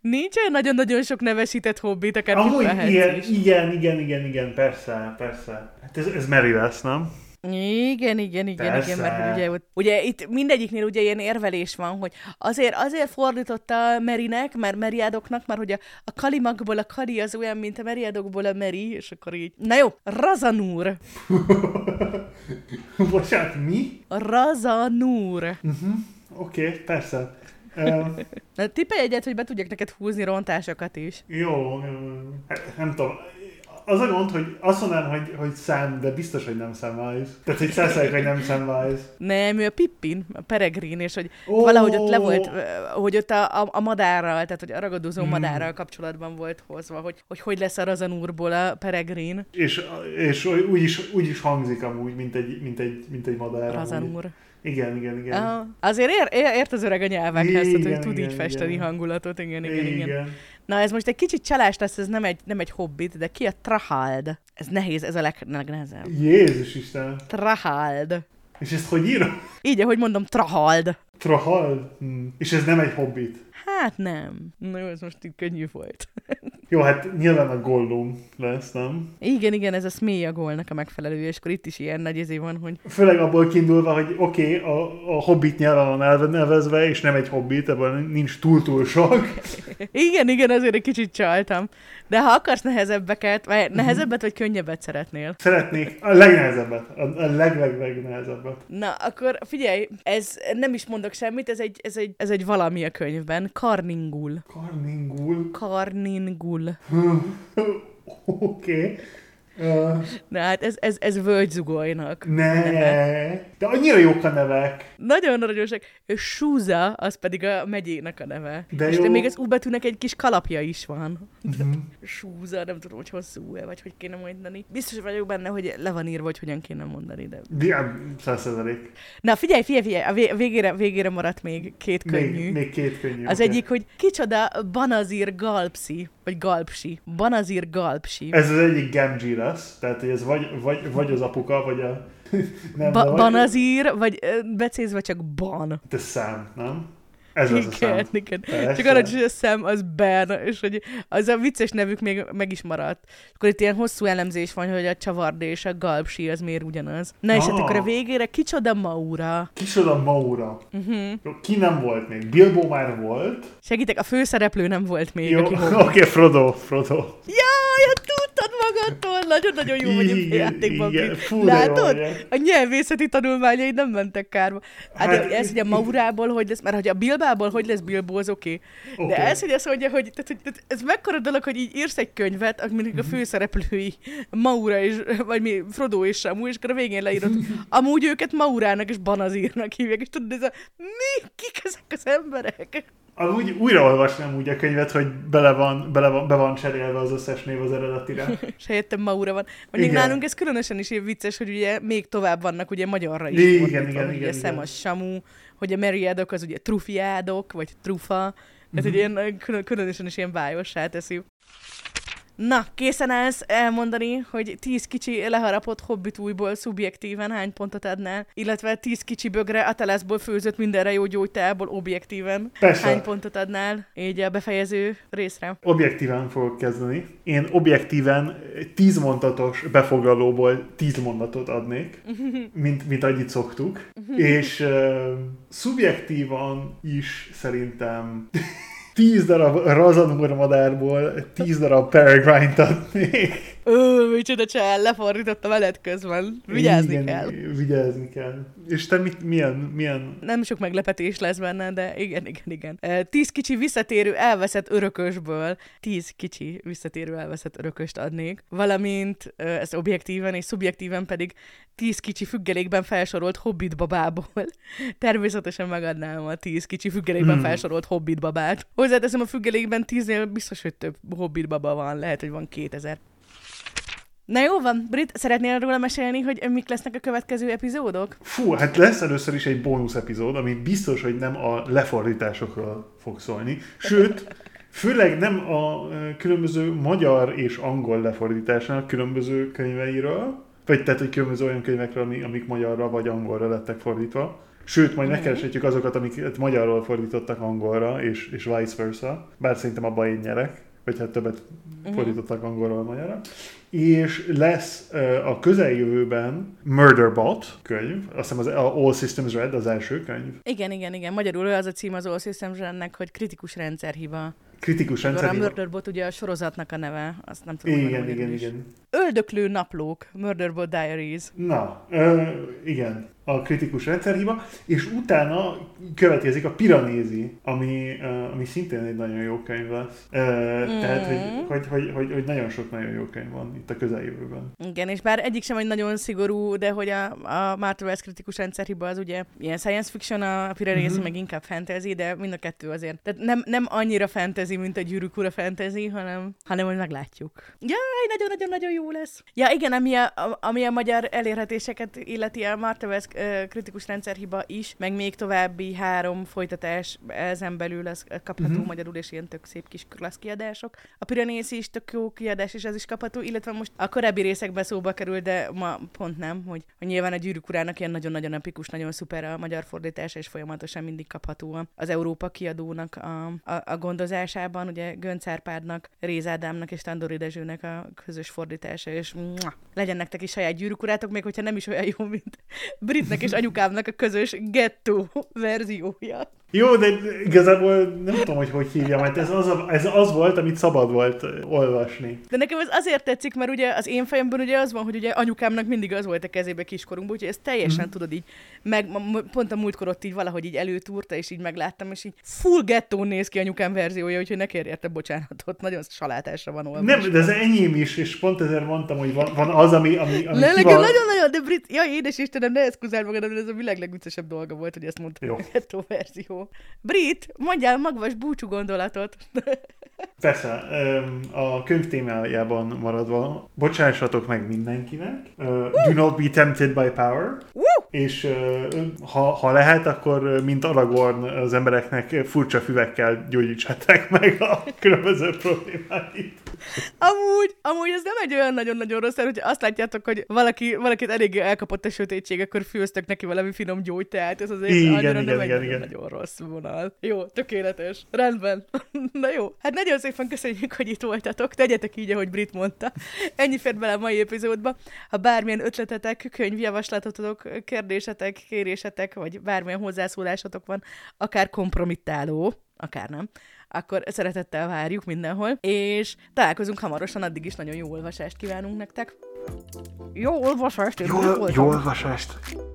Nincs olyan nagyon-nagyon sok nevesített hobbit, akár kifehetsz is. Igen, persze. Hát ez Merry lesz, nem? Igen, mert ugye itt mindegyiknél ugye ilyen érvelés van, hogy azért fordította Merinek, mert Meriadoknak, mert hogy a Kalimakból a Kali az olyan, mint a Meriadokból a Meri, és akkor így. Na jó, Razanúr. Bocsánat, mi? Razanúr. Oké, persze. Na tippelj egyet, hogy be tudjak neked húzni rontásokat is. Jó, nem tudom. Az a gond, hogy azt mondanám, hogy szám, de biztos, hogy nem Samwise. Tehát, hogy százalék, hogy nem Samwise. Nem, ő a Pippin, a Peregrin, és hogy valahogy ott le volt, hogy ott a madárral, tehát, hogy a ragadozó madárral kapcsolatban volt hozva, hogy lesz a Razanúrból a Peregrin. És úgy is hangzik amúgy, mint egy madár. Razanúr. Igen. Aha. Azért ért az öreg a nyelvekhez, tehát, hogy tud így festeni hangulatot. Igen. Na, ez most egy kicsit csalás lesz, ez nem egy hobbit, de ki a Trahald? Ez nehéz, ez a legnehezebb. Jézus Isten! Trahald. És ezt hogy írom? Így, ahogy mondom, Trahald. Trahald? És ez nem egy hobbit? Hát nem. Na jó, ez most így könnyű volt. Jó, hát nyilván a Gollum lesz, nem? Igen, ez a Sméagolnak a megfelelője, és akkor itt is ilyen nagy izé van, hogy... Főleg abból kiindulva, hogy oké, a hobbit nyelven van nevezve, és nem egy hobbit, ebben nincs túl-túl sok. Igen, azért egy kicsit csaltam. De ha akarsz nehezebbet vagy könnyebbet szeretnél? Szeretnék a legnehezebbet. A legnehezebbet. Na, akkor figyelj, ez nem is mondok semmit, ez egy valami a könyvben. Karningul. Oké. Na hát ez Völgyzugolynak. De annyira jók a nevek. Nagyon jósak. Súza, az pedig a megyének a neve. De és még az U betűnek egy kis kalapja is van. Súza, nem tudom, hogy hosszú-e, vagy hogy kéne mondani. Biztos vagyok benne, hogy le van írva, hogy hogyan kéne mondani. De 100%. Na figyelj, a végére maradt még két könnyű. Még két könnyű. Az egyik, hogy kicsoda Banazir Galpsi, vagy Galpsi. Banazir Galpsi. Ez az egyik Gamgee lesz, tehát hogy ez vagy az apuka, vagy a... Banazir, vagy becézve csak Ban. De szám, nem? Ez az igen, a szám. Igen. Csak arra is a szám, az Berna, és hogy az a vicces nevük még meg is maradt. Akkor itt ilyen hosszú elemzés van, hogy a csavardé és a galpsi az miért ugyanaz. Na és hát akkor a végére kicsoda Maura. Kicsoda Maura. Uh-huh. Ki nem volt még? Bilbo már volt. Segítek, a főszereplő nem volt még. Jó, oké, Frodo. Jaj, hát tudtad magadtól! Nagyon-nagyon jó vagyok a játékban. Látod? A nyelvészeti tanulmányaid nem mentek kárba. Hát ez ugye Maurából, hogy lesz, mert hogy a Bilbából hogy lesz Bilbo, az oké. De ez, hogy azt mondja, hogy ez mekkora dolog, hogy így írsz egy könyvet, aminek a főszereplői Maura és, vagy mi, Frodo és Samu, és akkor a végén leírod, amúgy őket Maurának és Banazírnak hívják, és tudod, ez a mi? Kik ezek az emberek? Úgy újraolvasnám úgy a könyvet, hogy be van cserélve az összes név az eredetire. És helyettem Maura van. Mondjuk nálunk ez különösen is vicces, hogy ugye még tovább vannak ugye magyarra is. Igen. A Sam az Samu, hogy a Meriádok az ugye Trufiádok, vagy Trufa. Ez ugye ilyen, különösen is ilyen bájossá teszi. Na, készen állsz elmondani, hogy 10 kicsi leharapott Hobbit újból szubjektíven hány pontot adnál, illetve 10 kicsi bögre Atalászból főzött mindenre jó gyógytából objektíven. Persze. Hány pontot adnál így a befejező részre? Objektíven fogok kezdeni. Én objektíven 10 mondatos befoglalóból 10 mondatot adnék, mint ahogy itt szoktuk. És szubjektívan is szerintem... 10 darab Razanúr madárból 10 darab Peregrine-t adnék. Micsoda csal, lefordította veled közben. Vigyázni kell. És te milyen? Nem sok meglepetés lesz benne, de igen. 10 kicsi visszatérő elveszett örökösből 10 kicsi visszatérő elveszett örököst adnék, valamint ez objektíven és szubjektíven pedig 10 kicsi függelékben felsorolt hobbit babából. Természetesen megadnám a 10 kicsi függelékben felsorolt hobbit babát. Hozzáteszem, a függelékben 10-nél biztos, hogy több hobbit baba van, lehet, hogy van 2000. Na jó van, Brit, szeretnél róla mesélni, hogy mik lesznek a következő epizódok? Fú, hát lesz először is egy bónusz epizód, ami biztos, hogy nem a lefordításokról fog szólni. Sőt, főleg nem a különböző magyar és angol lefordításának különböző könyveiről, vagy tehát, hogy különböző olyan könyvekről, amik magyarra vagy angolra lettek fordítva. Sőt, majd megkereshetjük azokat, amiket magyarról fordítottak angolra, és vice versa. Bár szerintem abban én nyerek, vagy hát többet fordítottak angolról magyarra. És lesz a közeljövőben Murderbot könyv, azt hiszem az All Systems Red az első könyv. Igen, magyarul az a cím az All Systems Rednek, hogy kritikus rendszerhiba. A Murderbot ugye a sorozatnak a neve, azt nem tudom. Igen. Öldöklő naplók, Murderbot Diaries. Na, igen, a kritikus rendszerhiba, és utána következik a Piranézi, ami szintén egy nagyon jó könyv lesz. Tehát, hogy nagyon sok nagyon jó könyv van itt a közeljövőben. Igen, és bár egyik sem egy nagyon szigorú, de hogy a Marvel kritikus rendszerhiba az ugye ilyen science fiction, a Piranézi meg inkább fantasy, de mind a kettő azért. Tehát nem annyira fantasy, mint a Gyűrűk ura fantasy, hanem hogy meglátjuk. Jaj, nagyon-nagyon-nagyon jó lesz. Ja, igen, ami a magyar elérhetéseket illeti, a Marvel kritikus rendszerhiba is, meg még további 3 folytatás ezen belül az kapható magyarul, és ilyen tök szép kis klassz kiadások. A Piranézi is tök jó kiadás, és ez is kapható, illetve most a korábbi részekben szóba kerül, de ma pont nem, hogy nyilván a Gyűrűk urának ilyen nagyon-nagyon epikus, nagyon szuper a magyar fordítása, és folyamatosan mindig kapható az Európa kiadónak a gondozásában, ugye Gönc Árpádnak, Réz Ádámnak és Tandori Dezsőnek a közös fordítása, és legyen nektek is saját Gyűrűk urátok, még hogyha nem is olyan jó, mint Britnek és anyukámnak a közös gettó verziója. Jó, de igazából nem tudom, hogy hívjam, mert ez az volt, amit szabad volt olvasni. De nekem ez azért tetszik, mert ugye az én fejemben ugye az van, hogy ugye anyukámnak mindig az volt a kezébe kiskorunkban, úgyhogy ezt teljesen tudod így, meg pont a múltkor ott így valahogy így előtúrta, és így megláttam, és így full gettón néz ki anyukám verziója, úgyhogy ne kérj érte bocsánatot, nagyon salátásra van olvasva. Nem, de ez enyém is, és pont ezért mondtam, hogy van az, ami ne, nekem nagyon-nagyon, de Brit, jaj, édes Istenem, ne eszkuzál magad, ez a világ legviccesebb dolga volt, hogy ezt mondtam. Jó. A gettó verzió. Brit, mondjál magvas búcsú gondolatot. Persze, a könyv témájában maradva, bocsássatok meg mindenkinek, do not be tempted by power, és ha lehet, akkor mint Aragorn az embereknek furcsa füvekkel gyógyítsátok meg a különböző problémáit. Amúgy ez nem egy olyan nagyon-nagyon rossz, hogy azt látjátok, hogy valakit eléggé elkapott a sötétség, akkor főztök neki valami finom gyógyteát, ez azért igen, nagyon rossz vonal. Jó, tökéletes. Rendben. Na jó. Hát nagyon szépen köszönjük, hogy itt voltatok. Tegyetek így, ahogy Brit mondta. Ennyi fért bele a mai epizódba. Ha bármilyen ötletetek, könyvjavaslatotok, kérdésetek, kérésetek, vagy bármilyen hozzászólásotok van, akár kompromittáló, akár nem, akkor szeretettel várjuk mindenhol, és találkozunk hamarosan, addig is nagyon jó olvasást kívánunk nektek. Jó olvasást! Jó olvasást!